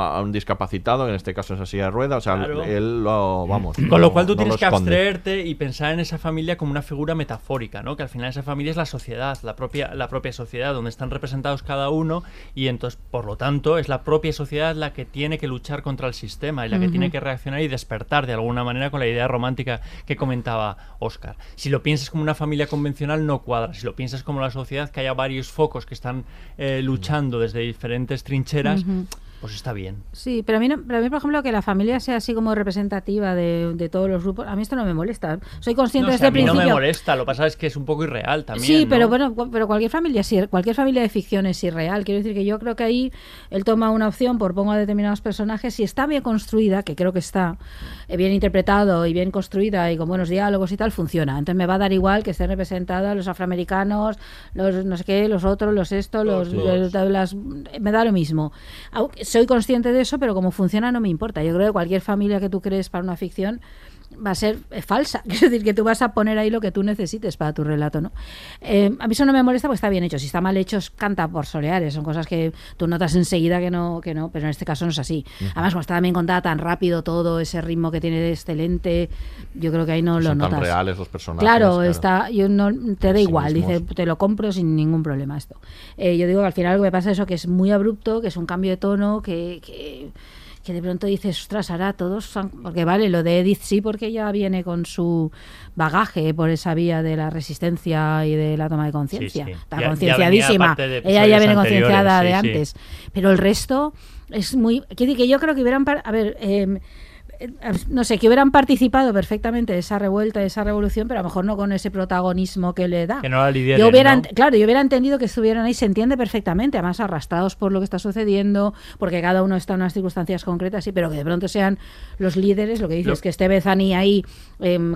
a un discapacitado, que en este caso es así de rueda, o sea, él lo... Vamos. Con lo cual tú tienes que abstraerte y pensar en esa familia como una figura metafórica, ¿no? Que al final esa familia es la sociedad, la propia sociedad, donde están representados cada uno, y entonces, por lo tanto, es la propia sociedad la que tiene que luchar contra el sistema y la que tiene que reaccionar y despertar de alguna manera con la idea romántica que comentaba Óscar. Si lo piensas como una familia convencional, no cuadra. Si lo piensas como la sociedad, que haya varios focos que están luchando desde diferentes trincheras, pues está bien. Sí, pero a mí, por ejemplo, que la familia sea así como representativa de todos los grupos, a mí esto no me molesta. Soy consciente desde el principio. No me molesta, lo que pasa es que es un poco irreal también. Sí, ¿no? Pero bueno, pero cualquier familia de ficción es irreal. Quiero decir que yo creo que ahí él toma una opción por pongo a determinados personajes, si está bien construida, que creo que está bien interpretado y bien construida y con buenos diálogos y tal, funciona. Entonces me va a dar igual que estén representados los afroamericanos, los no sé qué, los otros, los esto, me da lo mismo. Soy consciente de eso, pero como funciona no me importa. Yo creo que cualquier familia que tú crees para una ficción va a ser falsa. Es decir, que tú vas a poner ahí lo que tú necesites para tu relato, ¿no? A mí eso no me molesta porque está bien hecho. Si está mal hecho, canta por soleares. Son cosas que tú notas enseguida que no, pero en este caso no es así. Además, como está también contada tan rápido todo, ese ritmo que tiene de excelente, yo creo que ahí no lo notas. Son tan reales los personajes. Claro, claro. Está, yo no, te da igual. Sí, dice, te lo compro sin ningún problema esto. Yo digo que al final lo que me pasa es eso, que es muy abrupto, que es un cambio de tono, que de pronto dices, ostras, ahora todos... Porque vale, lo de Edith sí, porque ella viene con su bagaje por esa vía de la resistencia y de la toma de conciencia. Sí, sí. Está concienciadísima. Ella ya viene concienciada de antes. Sí. Pero el resto es muy... Quiere decir que yo creo que hubieran... A ver... no sé, que hubieran participado perfectamente de esa revuelta, de esa revolución, pero a lo mejor no con ese protagonismo que le da. Que no la lideren, ¿no? Claro, yo hubiera entendido que estuvieran ahí, se entiende perfectamente, además arrastrados por lo que está sucediendo, porque cada uno está en unas circunstancias concretas, sí, pero que de pronto sean los líderes, lo que dices, es que esté Bethany ahí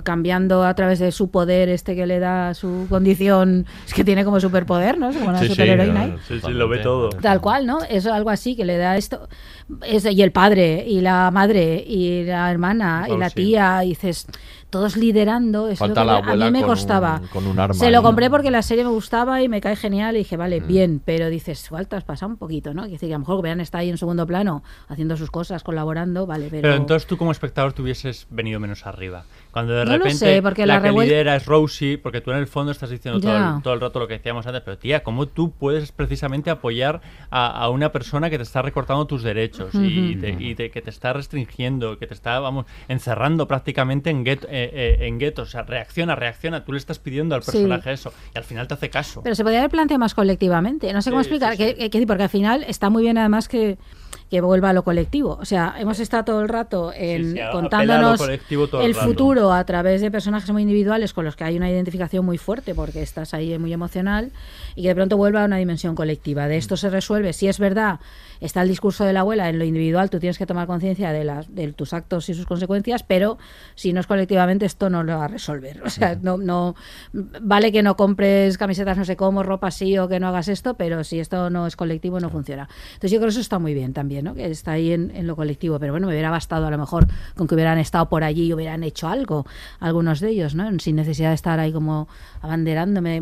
cambiando a través de su poder que le da su condición, es que tiene como superpoder, ¿no? Es como una superheroína ahí. Sí, sí, lo ve todo. Tal cual, ¿no? Es algo así que le da esto. Y el padre, y la madre, y la hermana, y la tía, y dices, todos liderando. Es lo que a mí me costaba. Se lo compré porque la serie me gustaba y me cae genial, y dije, vale, bien, pero dices, falta, has pasado un poquito, ¿no? Que decir, que a lo mejor vean está ahí en segundo plano, haciendo sus cosas, colaborando, vale, pero... Pero entonces tú como espectador te hubieses venido menos arriba. Cuando de repente la que lidera es Rosie, porque tú en el fondo estás diciendo todo el rato lo que decíamos antes, pero tía, ¿cómo tú puedes precisamente apoyar a una persona que te está recortando tus derechos y que te está restringiendo, que te está, vamos, encerrando prácticamente en guetos? O sea, reacciona, tú le estás pidiendo al personaje eso, y al final te hace caso. Pero se podría haber planteado más colectivamente, no sé cómo explicar, porque al final está muy bien además que vuelva a lo colectivo. O sea, hemos estado todo el rato contándonos el futuro a través de personajes muy individuales con los que hay una identificación muy fuerte porque estás ahí muy emocional, y que de pronto vuelva a una dimensión colectiva. De esto se resuelve. Si es verdad, está el discurso de la abuela, en lo individual tú tienes que tomar conciencia de tus actos y sus consecuencias, pero si no es colectivamente, esto no lo va a resolver. O sea, no vale que no compres camisetas no sé cómo, ropa sí, o que no hagas esto, pero si esto no es colectivo, no funciona. Entonces yo creo que eso está muy bien también, ¿no? Que está ahí en lo colectivo, pero bueno, me hubiera bastado a lo mejor con que hubieran estado por allí y hubieran hecho algo, algunos de ellos, ¿no? Sin necesidad de estar ahí como abanderándome,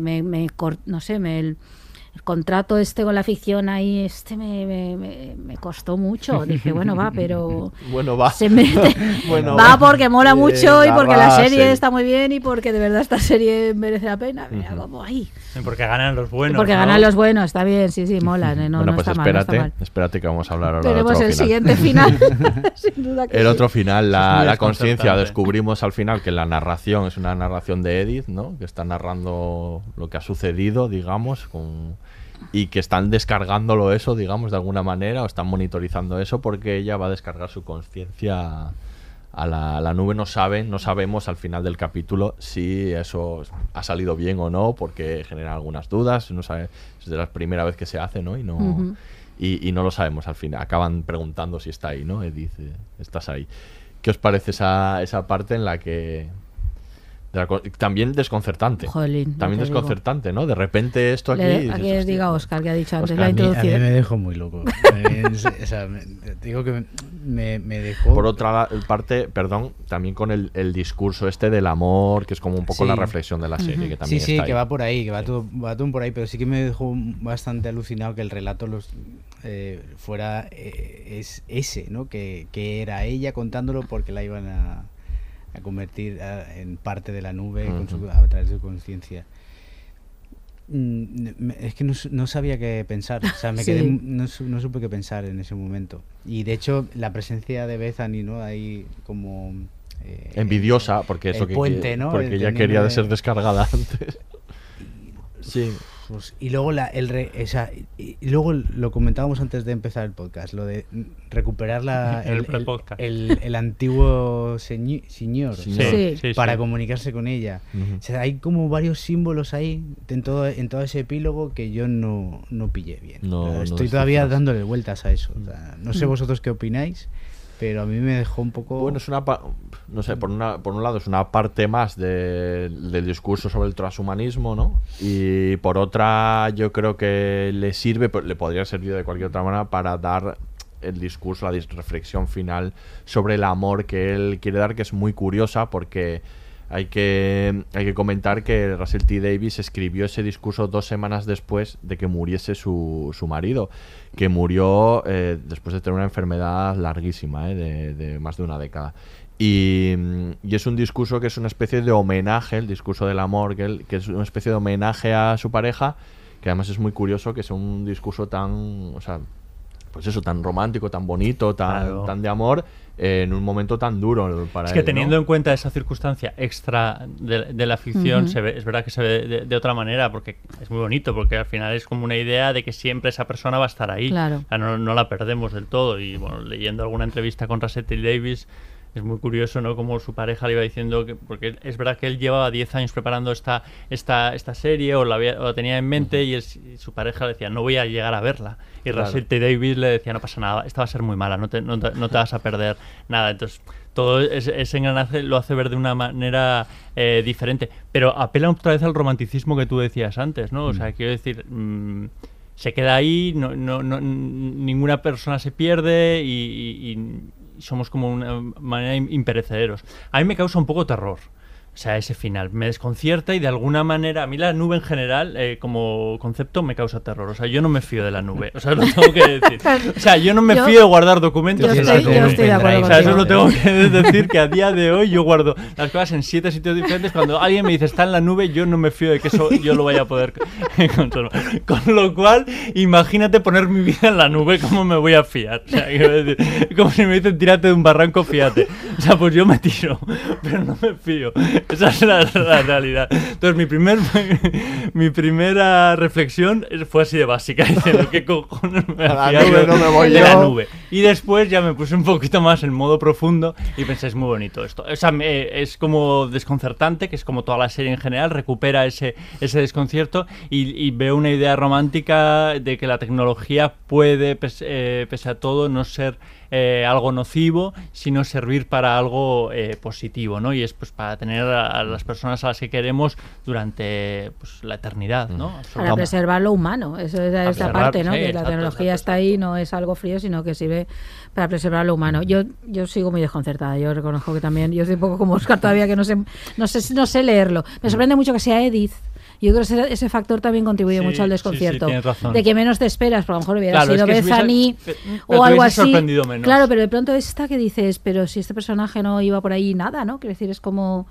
el contrato con la ficción ahí me costó mucho. Dije, bueno, va, pero... Bueno, va. Se mete, bueno, va porque mola mucho y porque la serie está muy bien y porque de verdad esta serie merece la pena. Mira, como ahí. Porque ganan los buenos. Porque ganan los buenos, está bien, sí, mola. No, bueno, no pues está espérate, mal, no está mal. Espérate que vamos a hablar ahora. Tenemos el siguiente final. Sin duda que el otro final, la conciencia. Descubrimos al final que la narración es una narración de Edith, ¿no? Que está narrando lo que ha sucedido, digamos, y que están descargándolo eso, digamos, de alguna manera, o están monitorizando eso, porque ella va a descargar su conciencia a la nube. No sabemos al final del capítulo si eso ha salido bien o no, porque genera algunas dudas. No sabe, es de la primera vez que se hace, ¿no? Y no lo sabemos al final. Acaban preguntando si está ahí, ¿no? Edith, estás ahí. ¿Qué os parece esa parte en la que... También desconcertante. Jolín, también desconcertante, digo, ¿no? De repente esto aquí... Aquí les diga Óscar, que ha dicho antes, la introducción. A mí me dejó muy loco. Me dejó... Por otra parte, perdón, también con el discurso del amor, que es como un poco la reflexión de la serie, que también está ahí. Que va por ahí, que va todo por ahí, pero sí que me dejó bastante alucinado que el relato fuera ese, ¿no? Que era ella contándolo porque la iban a convertir en parte de la nube a través de su conciencia. Es que no sabía qué pensar, o sea, no supe qué pensar en ese momento. Y de hecho, la presencia de Bethany, ¿no? Ahí como... envidiosa, porque eso puente, ¿no? Porque ella quería ser descargada antes. Y luego luego lo comentábamos antes de empezar el podcast, lo de recuperar el antiguo señor para comunicarse con ella. O sea, hay como varios símbolos ahí en todo ese epílogo que yo no pillé bien. Estoy todavía dándole vueltas a eso. O sea, no sé vosotros qué opináis, pero a mí me dejó un poco... Bueno, es por un lado es una parte más del discurso sobre el transhumanismo, ¿no? Y por otra, yo creo que le podría servir de cualquier otra manera para dar el discurso, la reflexión final sobre el amor que él quiere dar, que es muy curiosa, porque hay que comentar que Russell T Davies escribió ese discurso 2 semanas después de que muriese su marido, que murió después de tener una enfermedad larguísima, de más de una década. Y es un discurso que es una especie de homenaje, el discurso del amor, que es una especie de homenaje a su pareja, que además es muy curioso que sea un discurso tan, o sea, pues eso, tan romántico, tan bonito, tan de amor, en un momento tan duro para él. Es que teniendo en cuenta esa circunstancia extra de la ficción, se ve, es verdad que se ve de otra manera, porque es muy bonito, porque al final es como una idea de que siempre esa persona va a estar ahí. Claro. O sea, no la perdemos del todo. Y bueno, leyendo alguna entrevista con Russell T Davies, es muy curioso, ¿no?, como su pareja le iba diciendo que, porque es verdad que él llevaba 10 años preparando esta serie, o la tenía en mente, y su pareja le decía, no voy a llegar a verla. Y claro, Russell T Davies le decía, no pasa nada, esta va a ser muy mala, no te vas a perder nada. Entonces, todo ese engranaje lo hace ver de una manera diferente. Pero apela otra vez al romanticismo que tú decías antes, ¿no? O sea, quiero decir... se queda ahí, no, ninguna persona se pierde, y somos como una manera imperecederos. A mí me causa un poco terror, o sea, ese final. Me desconcierta y de alguna manera, a mí la nube en general, como concepto, me causa terror. O sea, yo no me fío de la nube, o sea, lo tengo que decir. O sea, yo no me fío de guardar documentos en la nube. Yo estoy de acuerdo contigo. O sea, eso lo tengo que decir, que a día de hoy yo guardo las cosas en 7 sitios diferentes. Cuando alguien me dice, está en la nube, yo no me fío de que eso yo lo vaya a poder controlar. Con lo cual, imagínate poner mi vida en la nube, ¿cómo me voy a fiar? O sea, quiero decir, como si me dicen, tírate de un barranco, fíate. O sea, pues yo me tiro, pero no me fío. Esa es la realidad. Entonces mi primera reflexión fue así de básica, diciendo, ¿qué cojones me a la nube, no me voy de yo? La nube. Y después ya me puse un poquito más en modo profundo y pensé, es muy bonito esto. O sea, es como desconcertante, que es como toda la serie en general, recupera ese desconcierto, y veo una idea romántica de que la tecnología puede, pese a todo, no ser algo nocivo, sino servir para algo positivo, ¿no? Y es pues para tener a las personas a las que queremos durante pues la eternidad, ¿no? Para preservar lo humano, eso es esta parte, ¿no? Sí, que exacto, la tecnología exacto, está ahí, no es algo frío, sino que sirve para preservar lo humano. Yo sigo muy desconcertada, yo reconozco que también, yo soy un poco como Óscar todavía, que no sé leerlo. Me sorprende mucho que sea Edith. Yo creo que ese factor también contribuye mucho al desconcierto. Sí, tienes razón. De que menos te esperas, por lo mejor hubiera sido Bethany o algo así. Menos. Claro, pero de pronto esta que dices, pero si este personaje no iba por ahí nada, ¿no? Quiero decir, es como...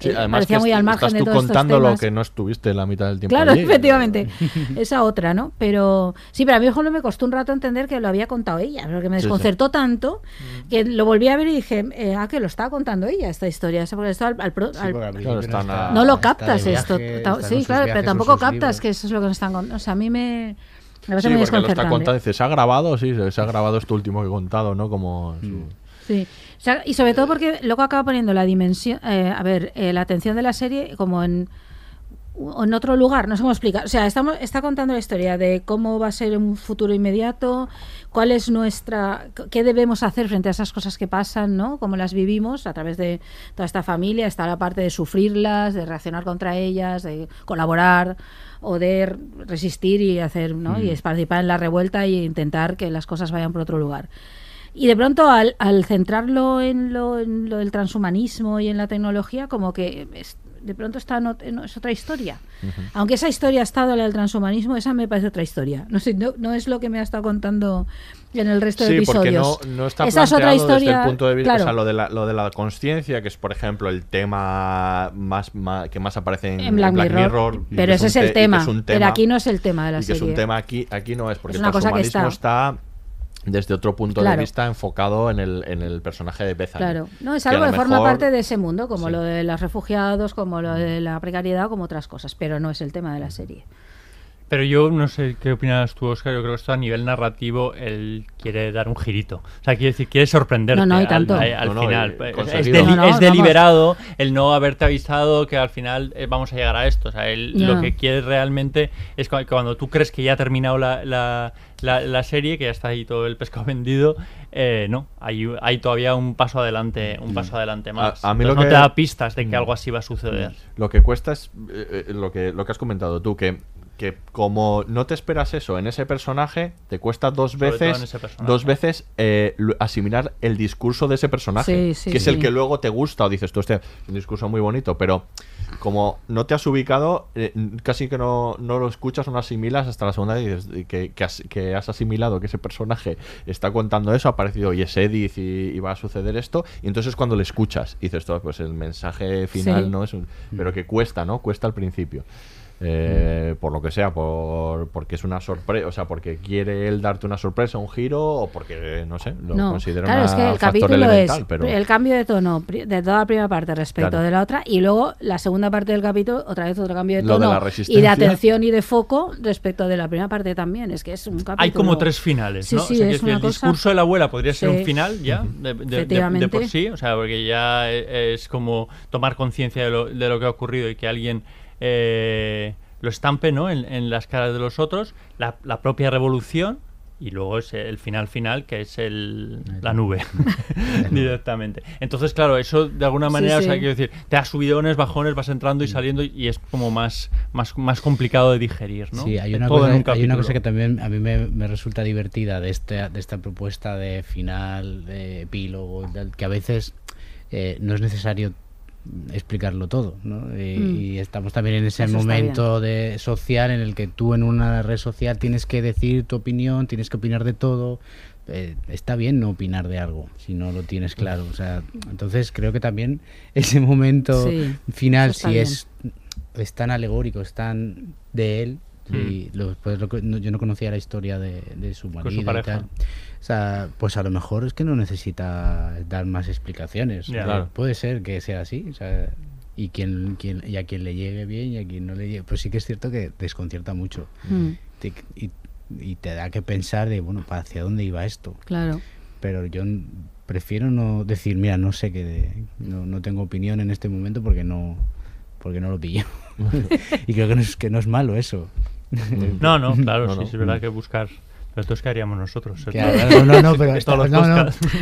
Sí, además parecía muy al margen de todos estos temas. Estás tú contando lo que no estuviste en la mitad del tiempo. Claro, allí, efectivamente. ¿No? Esa otra, ¿no? Pero sí, para mí, por ejemplo, me costó un rato entender que lo había contado ella, porque me desconcertó tanto que lo volví a ver y dije, que lo estaba contando ella, esta historia. O sea, porque esto no lo captas esto. Sí, claro, pero tampoco captas que eso es lo que nos están contando. O sea, a mí me... Sí, porque lo está contando, dice, ¿se ha grabado? Sí, se ha grabado esto último que he contado, ¿no? Como... Sí, o sea, y sobre todo porque luego acaba poniendo la dimensión, la atención de la serie como en otro lugar, no sé cómo explicar. O sea, está contando la historia de cómo va a ser un futuro inmediato, cuál es qué debemos hacer frente a esas cosas que pasan, ¿no? Cómo las vivimos a través de toda esta familia, está la parte de sufrirlas, de reaccionar contra ellas, de colaborar o de resistir y hacer, ¿no? Y participar en la revuelta e intentar que las cosas vayan por otro lugar. Y de pronto al centrarlo en lo del transhumanismo y en la tecnología, como que de pronto es otra historia. Aunque esa historia ha estado la del transhumanismo, esa me parece otra historia. No es lo que me ha estado contando en el resto de episodios. Sí, porque no está esa planteado es otra historia, desde el punto de vista... Claro. O sea, lo de la consciencia, que es, por ejemplo, el tema que más aparece en Black Mirror. Pero ese es el tema. Pero aquí no es el tema de la serie. Que es un tema aquí no es, porque el transhumanismo está... desde otro punto de vista, enfocado en el personaje de Bethany. Claro, no es algo que forma parte de ese mundo, como lo de los refugiados, como lo de la precariedad, como otras cosas, pero no es el tema de la serie. Pero yo no sé qué opinas tú, Óscar. Yo creo que esto a nivel narrativo él quiere dar un girito. O sea, quiere decir, quiere sorprenderte al final. Es deliberado el no haberte avisado que al final vamos a llegar a esto. O sea, él lo que quiere realmente es cuando tú crees que ya ha terminado la serie, que ya está ahí todo el pescado vendido, hay todavía un paso adelante más. A mí lo te da pistas de que algo así va a suceder. Lo que cuesta es lo que has comentado tú, que que como no te esperas eso en ese personaje, te cuesta dos veces asimilar el discurso de ese personaje, que es el que luego te gusta o dices tú, este es un discurso muy bonito, pero como no te has ubicado, casi que no lo escuchas o no asimilas hasta la segunda vez que has asimilado que ese personaje está contando eso, ha aparecido y es Edith y va a suceder esto, y entonces cuando le escuchas dices tú, pues el mensaje final no es un... Pero que cuesta, ¿no? Cuesta al principio. Por lo que sea, porque es una sorpresa, o sea, porque quiere él darte una sorpresa, un giro, o porque, no sé, lo considera una factor elemental. Claro, es que el capítulo es pero... el cambio de tono de toda la primera parte respecto de la otra, y luego la segunda parte del capítulo, otra vez otro cambio de tono, lo de la resistencia y de atención y de foco respecto de la primera parte también. Es que es un capítulo... Hay como tres finales, ¿no? Sí, o sea, es una cosa... discurso de la abuela podría ser un final ya, de por sí, o sea, porque ya es como tomar conciencia de lo que ha ocurrido y que alguien... lo estampe, ¿no? en las caras de los otros, la propia revolución, y luego es el final, que es la nube directamente. Entonces, claro, eso de alguna manera, o sea, quiero decir, te das subidones, bajones, vas entrando y saliendo, y es como más complicado de digerir, ¿no? Sí, hay una cosa que también a mí me resulta divertida de esta propuesta de final, de epílogo, que a veces no es necesario explicarlo todo, ¿no? Y estamos también en ese momento social en el que tú en una red social tienes que decir tu opinión, tienes que opinar de todo. Está bien no opinar de algo si no lo tienes claro, o sea, entonces creo que también ese momento final, si es tan alegórico, es tan de él. Y yo no conocía la historia de su marido, su y tal. O sea, pues a lo mejor es que no necesita dar más explicaciones. Yeah, claro. Puede ser que sea así. O sea, y y a quien le llegue bien y a quien no le llegue. Pues sí que es cierto que desconcierta mucho. Y te da que pensar de, bueno, ¿hacia dónde iba esto? Claro. Pero yo prefiero no decir, mira, no sé qué, no tengo opinión en este momento porque no lo pillo. Y creo que no es malo eso. No, claro, no, sí, es verdad que buscar. Pero esto es que haríamos nosotros. Lo que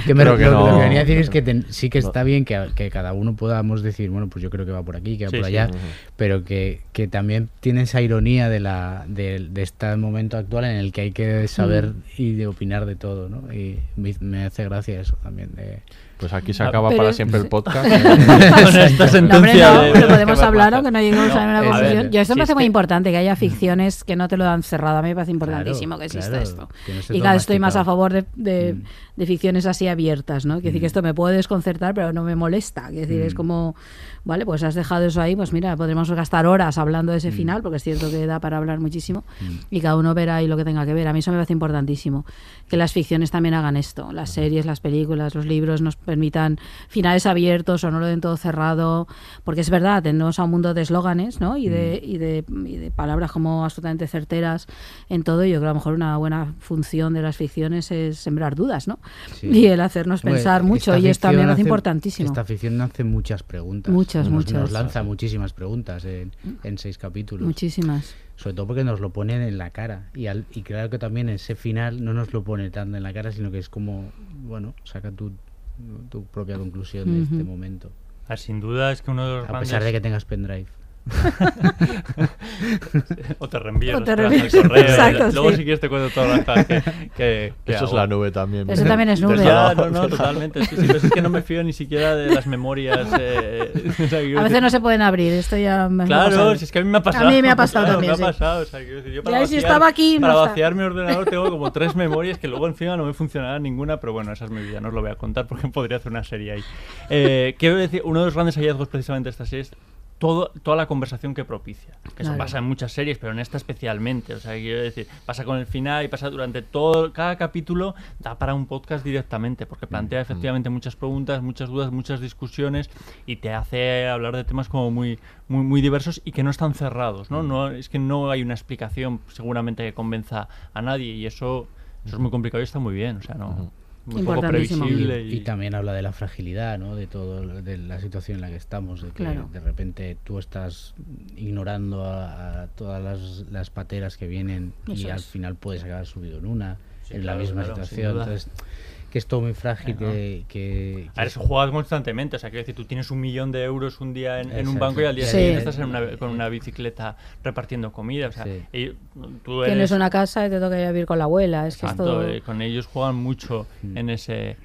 quería decir es que sí que está bien que cada uno podamos decir, bueno, pues yo creo que va por aquí, que va por allá, pero que también tiene esa ironía de este momento actual en el que hay que saber y de opinar de todo, ¿no? Y me hace gracia eso también de... Pues aquí se acaba para siempre el podcast. Con esta sentencia. No, pero podemos hablar o que no lleguemos a una conclusión. Yo esto me parece muy importante, que haya ficciones que no te lo dan cerrado. A mí me parece importantísimo que exista esto. Y claro, estoy más a favor de ficciones así abiertas, ¿no? Quiere decir que esto me puede desconcertar, pero no me molesta. Quiere decir, es como, vale, pues has dejado eso ahí, pues mira, podremos gastar horas hablando de ese final, porque es cierto que da para hablar muchísimo, y cada uno verá ahí lo que tenga que ver. A mí eso me parece importantísimo, que las ficciones también hagan esto. Las series, las películas, los libros nos permitan finales abiertos o no lo den todo cerrado, porque es verdad, tenemos a un mundo de eslóganes, ¿no? y de palabras como absolutamente certeras en todo, y yo creo que a lo mejor una buena función de las ficciones es sembrar dudas, ¿no? Y el hacernos pensar mucho, y esto también es importantísimo. Esta ficción hace muchas preguntas. Muchas. Nos lanza muchísimas preguntas en 6 capítulos. Muchísimas. Sobre todo porque nos lo ponen en la cara, y claro que también ese final no nos lo pone tanto en la cara, sino que es como, bueno, saca tu propia conclusión de este momento. Sin duda es que uno de los grandes... A pesar de que tengas pendrive. O te reenvío al correo. Exacto, luego si quieres te cuento todo lo que eso hago. Es la nube también. Eso también es nube. Ya, no, totalmente. Sí, pero es que no me fío ni siquiera de las memorias. A veces no se pueden abrir. Esto ya me... Claro, si es que a mí me ha pasado. A mí me ha pasado también. Me ha pasado. O sea, yo para vaciar mi ordenador tengo como 3 memorias que luego encima no me funcionará ninguna, pero bueno, esa es mi vida. No os lo voy a contar porque podría hacer una serie ahí. Quiero decir, uno de los grandes hallazgos precisamente de esta serie es toda la conversación que propicia, que eso pasa en muchas series, pero en esta especialmente. O sea, quiero decir, pasa con el final y pasa durante todo, cada capítulo da para un podcast directamente, porque plantea efectivamente muchas preguntas, muchas dudas, muchas discusiones, y te hace hablar de temas como muy, muy, muy diversos y que no están cerrados, ¿no? No es que no hay una explicación seguramente que convenza a nadie, y eso es muy complicado y está muy bien, o sea, no... Muy poco previsible. Y también habla de la fragilidad, ¿no? De la situación en la que estamos, de que de repente tú estás ignorando a todas las pateras que vienen, y al final puedes acabar subido en una, en la misma situación. Entonces, que es todo muy frágil. Bueno. A ver, se juega constantemente. O sea, quiero decir, tú tienes 1.000.000 de euros un día en un banco y al día siguiente estás con una bicicleta repartiendo comida. O sea, tú eres... Tienes una casa y te toca vivir con la abuela. Es que es todo... Con ellos juegan mucho en ese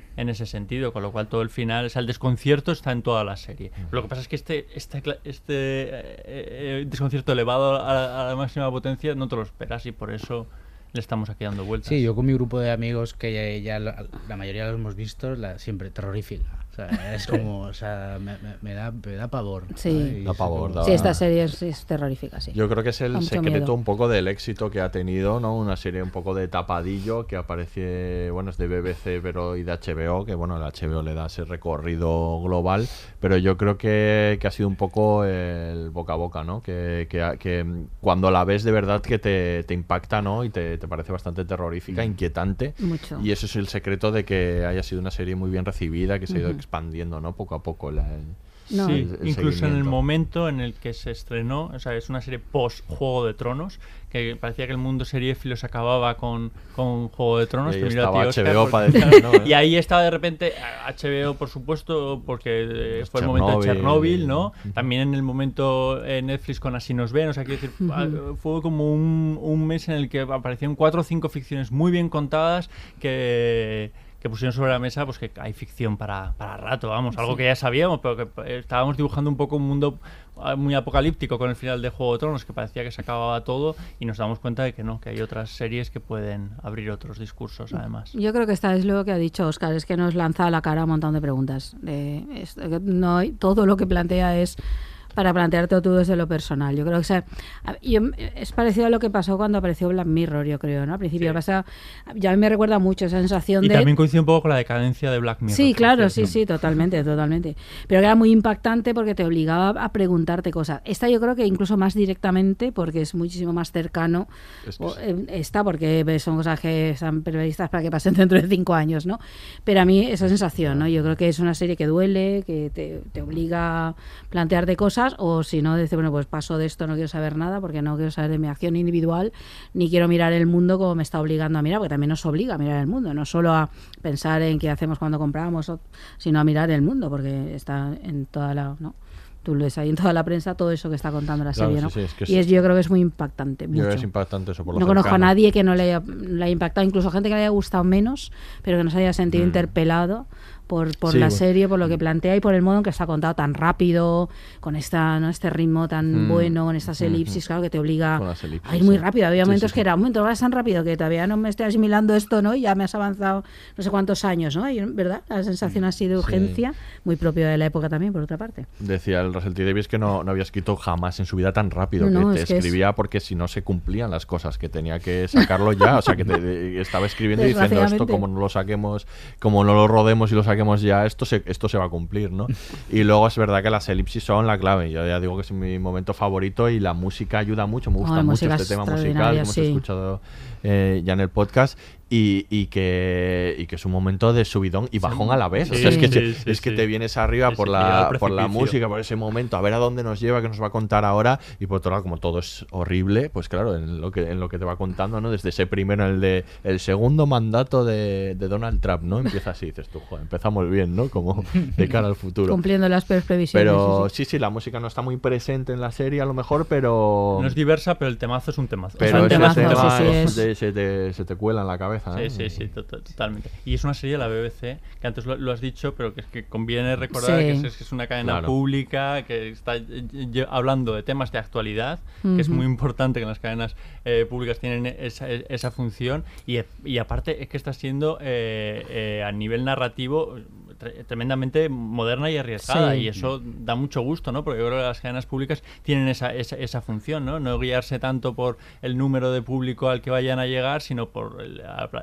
sentido, con lo cual todo el final, o sea, el desconcierto está en toda la serie. Lo que pasa es que este desconcierto elevado a la máxima potencia no te lo esperas y por eso le estamos aquí dando vueltas. Sí, yo con mi grupo de amigos que ya la mayoría los hemos visto, siempre terrorífica. O sea, es como, o sea, me da pavor. Sí, da pavor, da... Sí, esta serie es terrorífica, sí. Yo creo que es el secreto un poco del éxito que ha tenido, ¿no? Una serie un poco de tapadillo que aparece, bueno, es de BBC pero y de HBO, que bueno, el HBO le da ese recorrido global, pero yo creo que ha sido un poco el boca a boca, ¿no? Que cuando la ves de verdad que te impacta, ¿no? Y te parece bastante terrorífica, inquietante. Mucho. Y eso es el secreto de que haya sido una serie muy bien recibida, que se ha ido expandiendo, ¿no? Poco a poco el incluso en el momento en el que se estrenó. O sea, es una serie post Juego de Tronos, que parecía que el mundo seriéfilo se acababa con Juego de Tronos. Y ahí estaba HBO para decir, ¿no? Y ahí estaba de repente HBO, por supuesto, porque fue el momento de Chernóbil, ¿no? También en el momento Netflix con Así nos ven. O sea, quiero decir, fue como un mes en el que aparecieron 4 o 5 ficciones muy bien contadas que pusieron sobre la mesa, pues que hay ficción para rato, vamos, algo que ya sabíamos, pero que estábamos dibujando un poco un mundo muy apocalíptico con el final de Juego de Tronos, que parecía que se acababa todo, y nos damos cuenta de que no, que hay otras series que pueden abrir otros discursos, además. Yo creo que esta es lo que ha dicho Óscar, es que nos lanza a la cara un montón de preguntas. Todo lo que plantea es para plantearte tú desde lo personal. Yo creo que es parecido a lo que pasó cuando apareció Black Mirror, yo creo, ¿no? Al principio pasa, ya me recuerda mucho esa sensación y también coincide un poco con la decadencia de Black Mirror. Sí, claro, sí, totalmente. Pero que era muy impactante porque te obligaba a preguntarte cosas. Esta yo creo que incluso más directamente, porque es muchísimo más cercano. Porque son cosas que están previstas para que pasen dentro de 5 años, ¿no? Pero a mí esa sensación, ¿no? Yo creo que es una serie que duele, que te obliga a plantearte cosas, o si no, decir, bueno, pues paso de esto, no quiero saber nada, porque no quiero saber de mi acción individual, ni quiero mirar el mundo como me está obligando a mirar, porque también nos obliga a mirar el mundo, no solo a pensar en qué hacemos cuando compramos, sino a mirar el mundo, porque está en toda la... ¿no? Tú lees ahí en toda la prensa todo eso que está contando la serie, ¿no? Sí, es que yo creo que es muy impactante. Yo creo que es impactante eso, por lo no cercano. Conozco a nadie que no le haya impactado, incluso gente que le haya gustado menos, pero que nos haya sentido interpelado por la serie, por lo que plantea y por el modo en que está contado tan rápido, con este ritmo tan bueno, con estas elipsis, claro, que te obliga a ir muy rápido. Había momentos que era un momento tan rápido que todavía no me estoy asimilando esto, ¿no? Y ya me has avanzado no sé cuántos años, ¿no? Y, ¿verdad? La sensación así de urgencia, muy propia de la época también, por otra parte. Decía el Russell T Davies que no había escrito jamás en su vida tan rápido, que te escribía porque si no se cumplían las cosas, que tenía que sacarlo ya, o sea, que estaba escribiendo y diciendo esto, como no lo saquemos, como no lo rodemos y lo saquemos ya, esto se va a cumplir, ¿no? Y luego es verdad que las elipsis son la clave. Yo ya digo que es mi momento favorito y la música ayuda mucho. Me gusta mucho este tema musical, que hemos escuchado ya en el podcast. Y que es un momento de subidón y bajón a la vez. Sí, o sea, es que te vienes arriba por la música, por ese momento, a ver a dónde nos lleva, que nos va a contar ahora. Y por otro lado, como todo es horrible, pues claro, en lo que te va contando, ¿no? Desde ese primero, el segundo mandato de Donald Trump, ¿no? Empieza así, dices tú, joder, empezamos bien, ¿no? Como de cara al futuro. Cumpliendo las previsiones. Pero sí, la música no está muy presente en la serie, a lo mejor, pero... No es diversa, pero el temazo es un temazo. Pero se te cuela en la cabeza. Sí, totalmente. Y es una serie de la BBC, que antes lo has dicho, pero que es que conviene recordar que es una cadena pública, que está hablando de temas de actualidad, que es muy importante que las cadenas públicas tienen esa función, y aparte es que está siendo a nivel narrativo tremendamente moderna y arriesgada, y eso da mucho gusto, ¿no? Porque yo creo que las cadenas públicas tienen esa función, ¿no? No guiarse tanto por el número de público al que vayan a llegar, sino por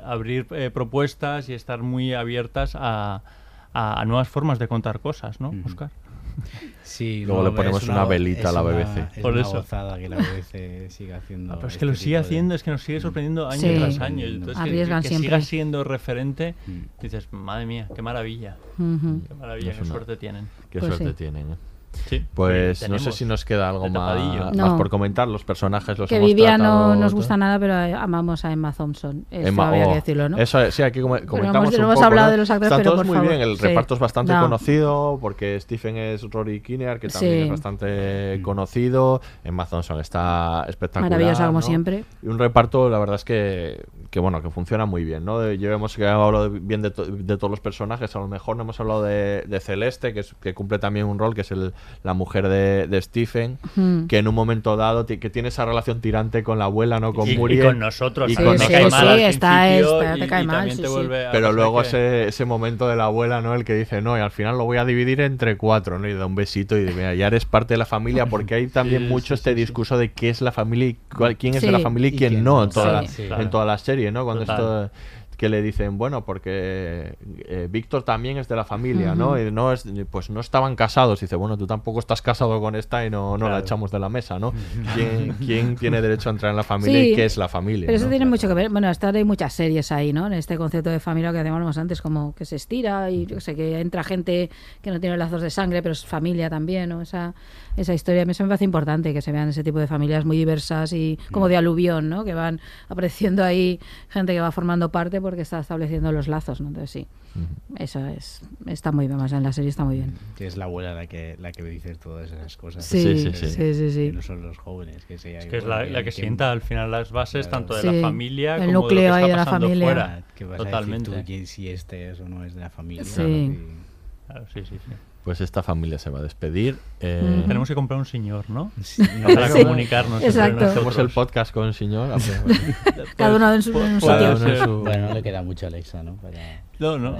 abrir propuestas y estar muy abiertas a nuevas formas de contar cosas, ¿no, Óscar? Sí, luego le ponemos una velita a la BBC. Es por una gozada que la BBC siga haciendo. Pero es que lo sigue haciendo, es que nos sigue sorprendiendo año tras año. Entonces, que siga siendo referente, dices, madre mía, qué maravilla. Qué maravilla, qué suerte tienen. Qué suerte tienen, ¿eh? Sí, pues no sé si nos queda algo más, más por comentar. Los personajes los hemos Vivian tratado, no nos gusta nada, pero amamos a Emma Thompson. Eso había que decirlo, ¿no? Eso, sí, aquí comentamos un poco, hablado, ¿no?, de los actores, pero por muy favor. Bien, el reparto es bastante conocido, porque Stephen es Rory Kinnear, que también es bastante conocido. Emma Thompson está espectacular, maravillosa, como siempre. Y un reparto, la verdad es que bueno, que funciona muy bien, ¿no? Ya hemos hablado bien de todos los personajes. A lo mejor no hemos hablado de Celeste, que cumple también un rol, que es la mujer de Stephen, que en un momento dado que tiene esa relación tirante con la abuela, ¿no? Con Muriel. Y con nosotros. Y con pero luego ese momento de la abuela, ¿no? El que dice, no, y al final lo voy a dividir entre cuatro, ¿no? Y da un besito y dice, ya eres parte de la familia, porque hay también mucho discurso de qué es la familia y quién es de la familia y quién no, en toda la serie, ¿no? Cuando esto... que le dicen, bueno, porque Víctor también es de la familia, ¿no? Y no es, pues no estaban casados. Y dice, bueno, tú tampoco estás casado con esta y no la echamos de la mesa, ¿no? ¿Quién tiene derecho a entrar en la familia y qué es la familia? Pero eso tiene mucho que ver. Bueno, hasta ahora hay muchas series ahí, ¿no? En este concepto de familia que hacíamos antes, como que se estira y yo sé que entra gente que no tiene lazos de sangre, pero es familia también, ¿no? Esa historia a mí se me parece importante, que se vean ese tipo de familias muy diversas y como de aluvión, ¿no? Que van apareciendo ahí gente que va formando parte porque está estableciendo los lazos, ¿no? Entonces sí, eso está muy bien, más en la serie está muy bien. Que es la abuela la que dice todas esas cosas. Sí. Que no son los jóvenes. Que es que es la que sienta al final las bases, tanto de la familia como núcleo de lo que está pasando fuera. ¿Qué vas a decir tú que si este es o no es de la familia? Claro. Pues esta familia se va a despedir. Tenemos que comprar un señor, ¿no? Para comunicarnos. Exacto. Hacemos el podcast con el señor. Cada uno en su sitio. Bueno, no le queda mucho Alexa, ¿no? No.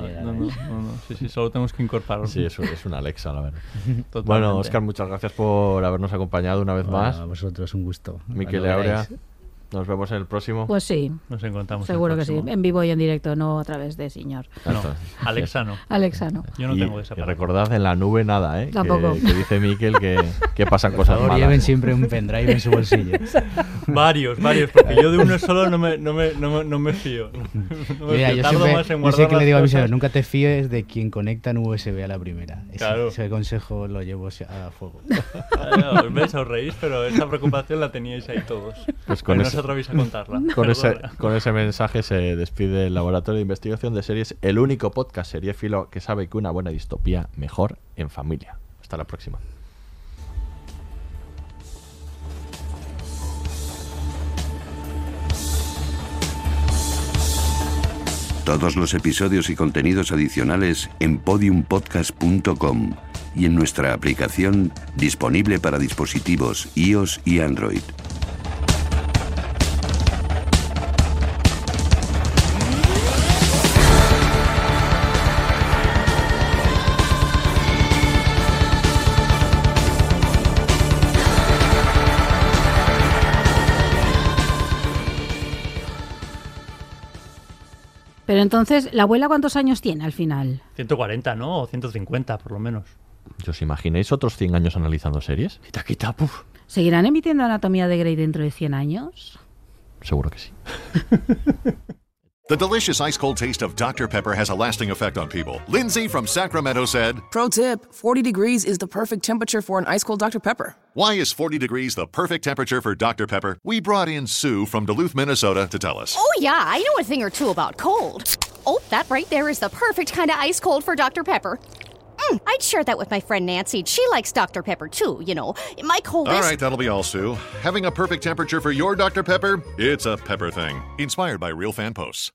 Sí, solo tenemos que incorporarlo. Sí, es una Alexa, la verdad. Totalmente. Bueno, Óscar, muchas gracias por habernos acompañado una vez más. A vosotros, un gusto. Miquel y Aurea, nos vemos en el próximo. Pues sí. Nos encontramos. Seguro que sí. En vivo y en directo, no a través de señor. No, Alexa no. Alexa no. Yo no tengo esa palabra. Recordad, en la nube nada, ¿eh? Tampoco. Que dice Miquel que pasan cosas malas. Lleven siempre un pendrive en su bolsillo. Varios, porque yo de uno solo no me fío. Mira, yo sé que le digo a mis amigos, nunca te fíes de quien conecta un USB a la primera. Claro. Ese consejo lo llevo a fuego. Os reís, pero esa preocupación la teníais ahí todos. Pues con eso. A contarla. Con ese mensaje se despide el Laboratorio de Investigación de Series, el único podcast seriéfilo que sabe que una buena distopía mejor en familia. Hasta la próxima. Todos los episodios y contenidos adicionales en podiumpodcast.com y en nuestra aplicación disponible para dispositivos iOS y Android. Pero entonces, ¿la abuela cuántos años tiene al final? 140, ¿no? O 150, por lo menos. ¿Os imagináis otros 100 años analizando series? Quita, puf. ¿Seguirán emitiendo Anatomía de Grey dentro de 100 años? Seguro que sí. The delicious ice-cold taste of Dr. Pepper has a lasting effect on people. Lindsay from Sacramento said, Pro tip, 40 degrees is the perfect temperature for an ice-cold Dr. Pepper. Why is 40 degrees the perfect temperature for Dr. Pepper? We brought in Sue from Duluth, Minnesota to tell us. Oh, yeah, I know a thing or two about cold. Oh, that right there is the perfect kind of ice-cold for Dr. Pepper. I'd share that with my friend Nancy. She likes Dr. Pepper, too, you know. My coldest... All right, that'll be all, Sue. Having a perfect temperature for your Dr. Pepper? It's a Pepper thing. Inspired by real fan posts.